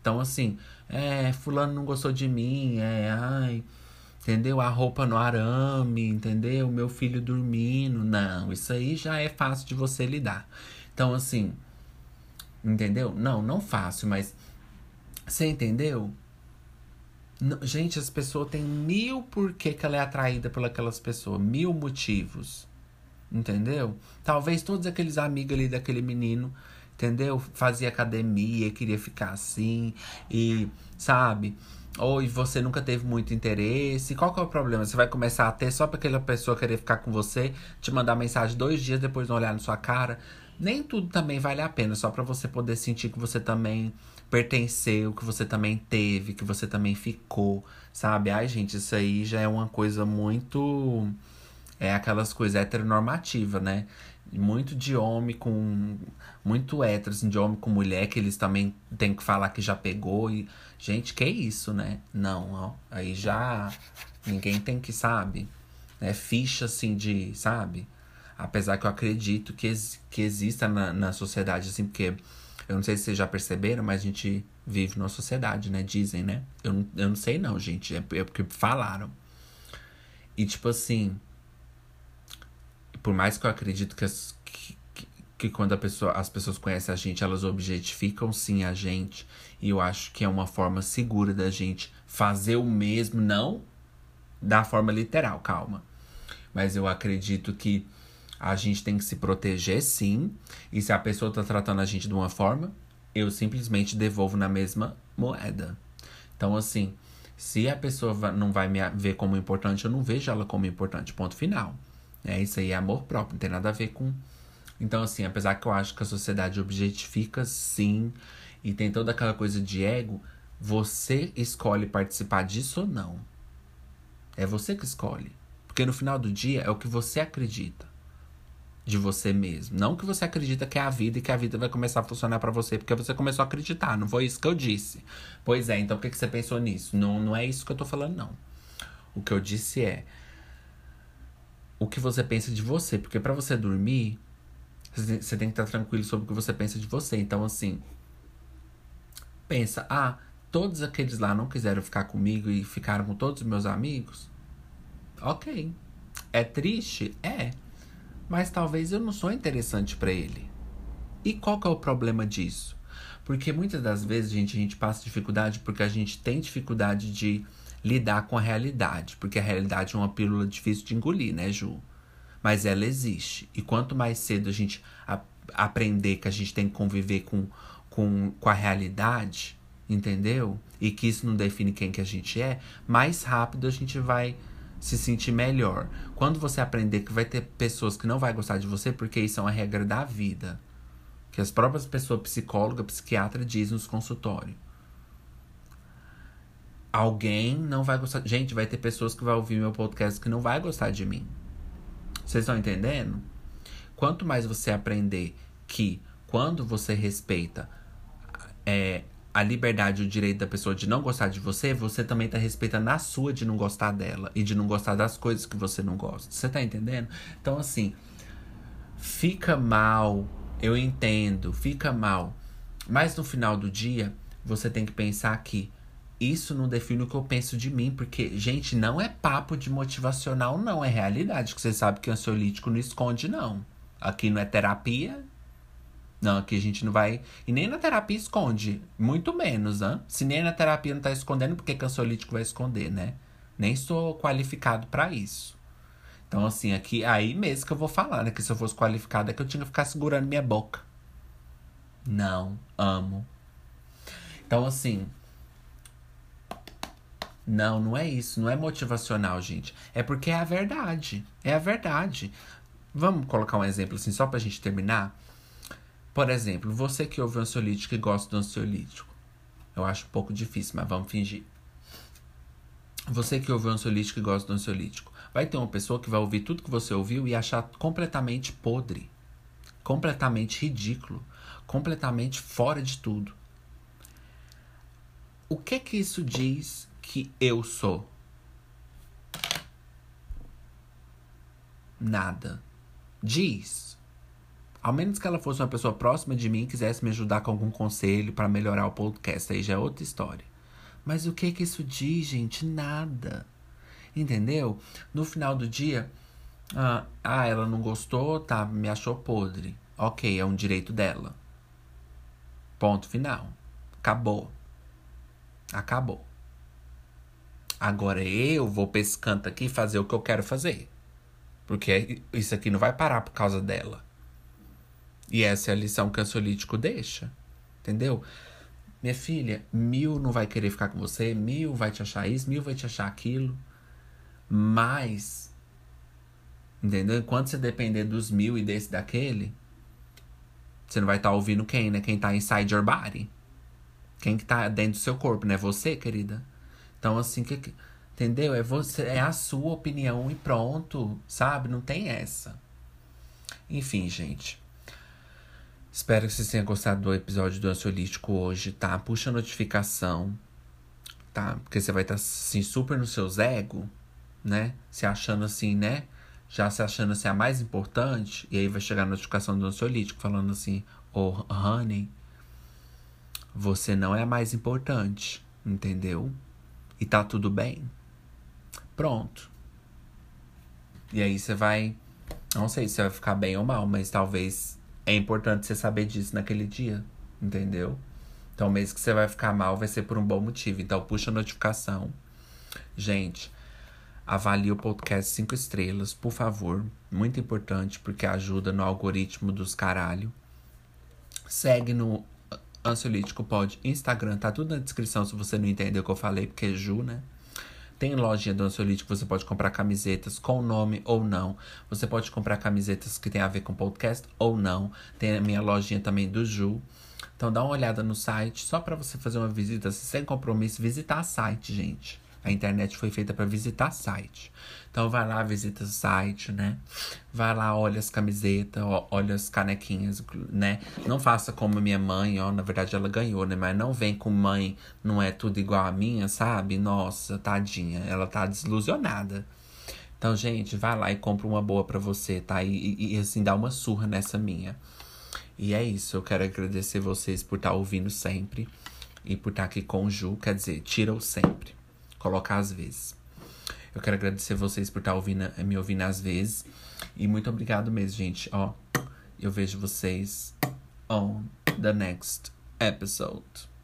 Então, assim, é, fulano não gostou de mim, é, ai, entendeu? A roupa no arame, entendeu? Meu filho dormindo, não, isso aí já é fácil de você lidar. Então, assim, entendeu? Não, não fácil, mas você entendeu? Não, gente, as pessoas têm mil porquê que ela é atraída por aquelas pessoas, mil motivos, entendeu? Talvez todos aqueles amigos ali daquele menino... Entendeu? Fazia academia, queria ficar assim, e sabe? Ou você nunca teve muito interesse. Qual que é o problema? Você vai começar a ter só pra aquela pessoa querer ficar com você, te mandar mensagem dois dias depois não olhar na sua cara. nem tudo também vale a pena, só pra você poder sentir que você também pertenceu, que você também teve, que você também ficou, sabe? Ai, gente, isso aí já é uma coisa muito... É aquelas coisas heteronormativas, né? Muito de homem com... Muito hétero, assim, de homem com mulher, que eles também têm que falar que já pegou. E... Gente, que isso, né? Não, ó. Aí já... Ninguém tem que, sabe? É ficha, assim, de... Sabe? Apesar que eu acredito que, ex... que exista na, na sociedade, assim, porque... Eu não sei se vocês já perceberam, mas a gente vive numa sociedade, né? Dizem, né? Eu não, eu não sei não, gente. É porque falaram. E, tipo assim... Por mais que eu acredito que, as, que, que, que quando a pessoa, as pessoas conhecem a gente, elas objetificam sim a gente. E eu acho que é uma forma segura da gente fazer o mesmo, não da forma literal, calma. Mas eu acredito que a gente tem que se proteger sim. E se a pessoa tá tratando a gente de uma forma, eu simplesmente devolvo na mesma moeda. Então assim, se a pessoa não vai me ver como importante, eu não vejo ela como importante, ponto final. É, isso aí é amor próprio, não tem nada a ver com... Então, assim, apesar que eu acho que a sociedade objetifica, sim, e tem toda aquela coisa de ego, você escolhe participar disso ou não. É você que escolhe. Porque no final do dia, é o que você acredita de você mesmo. Não que você acredita que é a vida e que a vida vai começar a funcionar pra você, porque você começou a acreditar, não foi isso que eu disse. Pois é, então por que, que você pensou nisso? Não, não é isso que eu tô falando, não. O que eu disse é... O que você pensa de você. Porque pra você dormir, você tem que estar tranquilo sobre o que você pensa de você. Então, assim... Pensa, ah, todos aqueles lá não quiseram ficar comigo e ficaram com todos os meus amigos? Ok. É triste? É. Mas talvez eu não sou interessante pra ele. E qual que é o problema disso? Porque muitas das vezes, gente, a gente passa dificuldade porque a gente tem dificuldade de... lidar com a realidade, porque a realidade é uma pílula difícil de engolir, né, Ju? Mas ela existe. E quanto mais cedo a gente a- aprender que a gente tem que conviver com, com, com a realidade, entendeu? E que isso não define quem que a gente é, mais rápido a gente vai se sentir melhor. Quando você aprender que vai ter pessoas que não vai gostar de você, porque isso é uma regra da vida, que as próprias pessoas, psicóloga, psiquiatra, dizem nos consultórios. Alguém não vai gostar... Gente, vai ter pessoas que vão ouvir meu podcast que não vai gostar de mim. Vocês estão entendendo? Quanto mais você aprender que quando você respeita é, a liberdade e o direito da pessoa de não gostar de você, você também tá respeitando a sua de não gostar dela e de não gostar das coisas que você não gosta. Você tá entendendo? Então, assim, fica mal, eu entendo, fica mal. Mas no final do dia, você tem que pensar que isso não define o que eu penso de mim, porque, gente, não é papo de motivacional, não. É realidade, que você sabe que o ansiolítico não esconde, não. Aqui não é terapia. Não, aqui a gente não vai... E nem na terapia esconde, muito menos, né? Se nem na terapia não tá escondendo, por que que o ansiolítico vai esconder, né? Nem sou qualificado pra isso. Então, assim, aqui... Aí mesmo que eu vou falar, né? Que se eu fosse qualificado, é que eu tinha que ficar segurando minha boca. Não, amo. Então, assim... Não, não é isso. Não é motivacional, gente. É porque é a verdade. É a verdade. Vamos colocar um exemplo assim, só pra gente terminar? Por exemplo, você que ouve o ansiolítico e gosta do ansiolítico. Eu acho um pouco difícil, mas vamos fingir. Você que ouve o ansiolítico e gosta do ansiolítico. Vai ter uma pessoa que vai ouvir tudo que você ouviu e achar completamente podre. Completamente ridículo. Completamente fora de tudo. O que que isso diz... que eu sou? Nada. Diz. Ao menos que ela fosse uma pessoa próxima de mim e quisesse me ajudar com algum conselho para melhorar o podcast. Aí já é outra história. Mas o que que isso diz, gente? Nada. Entendeu? No final do dia, ah, ah, ela não gostou, tá, me achou podre. Ok, é um direito dela. Ponto final. Acabou. Acabou. Agora eu vou pra esse canto aqui fazer o que eu quero fazer. Porque isso aqui não vai parar por causa dela. E essa é a lição que o ansiolítico deixa. Entendeu? Minha filha, mil não vai querer ficar com você. Mil vai te achar isso, mil vai te achar aquilo. Mas, entendeu? Enquanto você depender dos mil e desse daquele, Você não vai estar tá ouvindo quem, né? Quem tá inside your body. Quem que tá dentro do seu corpo, né? Você, querida. Então, assim, que, que, entendeu? É, você, é a sua opinião e pronto, sabe? Não tem essa. Enfim, gente. Espero que vocês tenham gostado do episódio do Ansiolítico hoje, tá? Puxa a notificação, tá? Porque você vai estar, tá, assim, super no seu ego, né? Se achando assim, né? Já se achando assim a mais importante. E aí vai chegar a notificação do Ansiolítico falando assim... Oh, honey... Você não é a mais importante, entendeu? E tá tudo bem. Pronto. E aí você vai... Não sei se você vai ficar bem ou mal, mas talvez é importante você saber disso naquele dia, entendeu? Então, mesmo que você vai ficar mal, vai ser por um bom motivo. Então, puxa a notificação. Gente, avalie o podcast cinco estrelas, por favor. Muito importante, porque ajuda no algoritmo dos caralho. Segue no... Ansiolítico pode, Instagram, tá tudo na descrição se você não entendeu o que eu falei, porque é Ju, né? Tem lojinha do Ansiolítico, você pode comprar camisetas com nome ou não. Você pode comprar camisetas que tem a ver com podcast ou não. Tem a minha lojinha também do Ju. Então dá uma olhada no site, só pra você fazer uma visita sem compromisso, visitar o site, gente. A internet foi feita pra visitar site. Então vai lá, visita o site, né? Vai lá, olha as camisetas, ó, olha as canequinhas, né? Não faça como minha mãe, ó. Na verdade, ela ganhou, né? Mas não vem com mãe, não é tudo igual a minha, sabe? Nossa, tadinha. Ela tá desilusionada. Então, gente, vai lá e compra uma boa pra você, tá? E, e, e assim, dá uma surra nessa minha. E é isso. Eu quero agradecer vocês por estar tá ouvindo sempre. E por estar tá aqui com o Ju. Quer dizer, tira o sempre. Colocar às vezes. Eu quero agradecer vocês por estar ouvindo, me ouvindo às vezes. E muito obrigado mesmo, gente. Ó, eu vejo vocês on the next episode.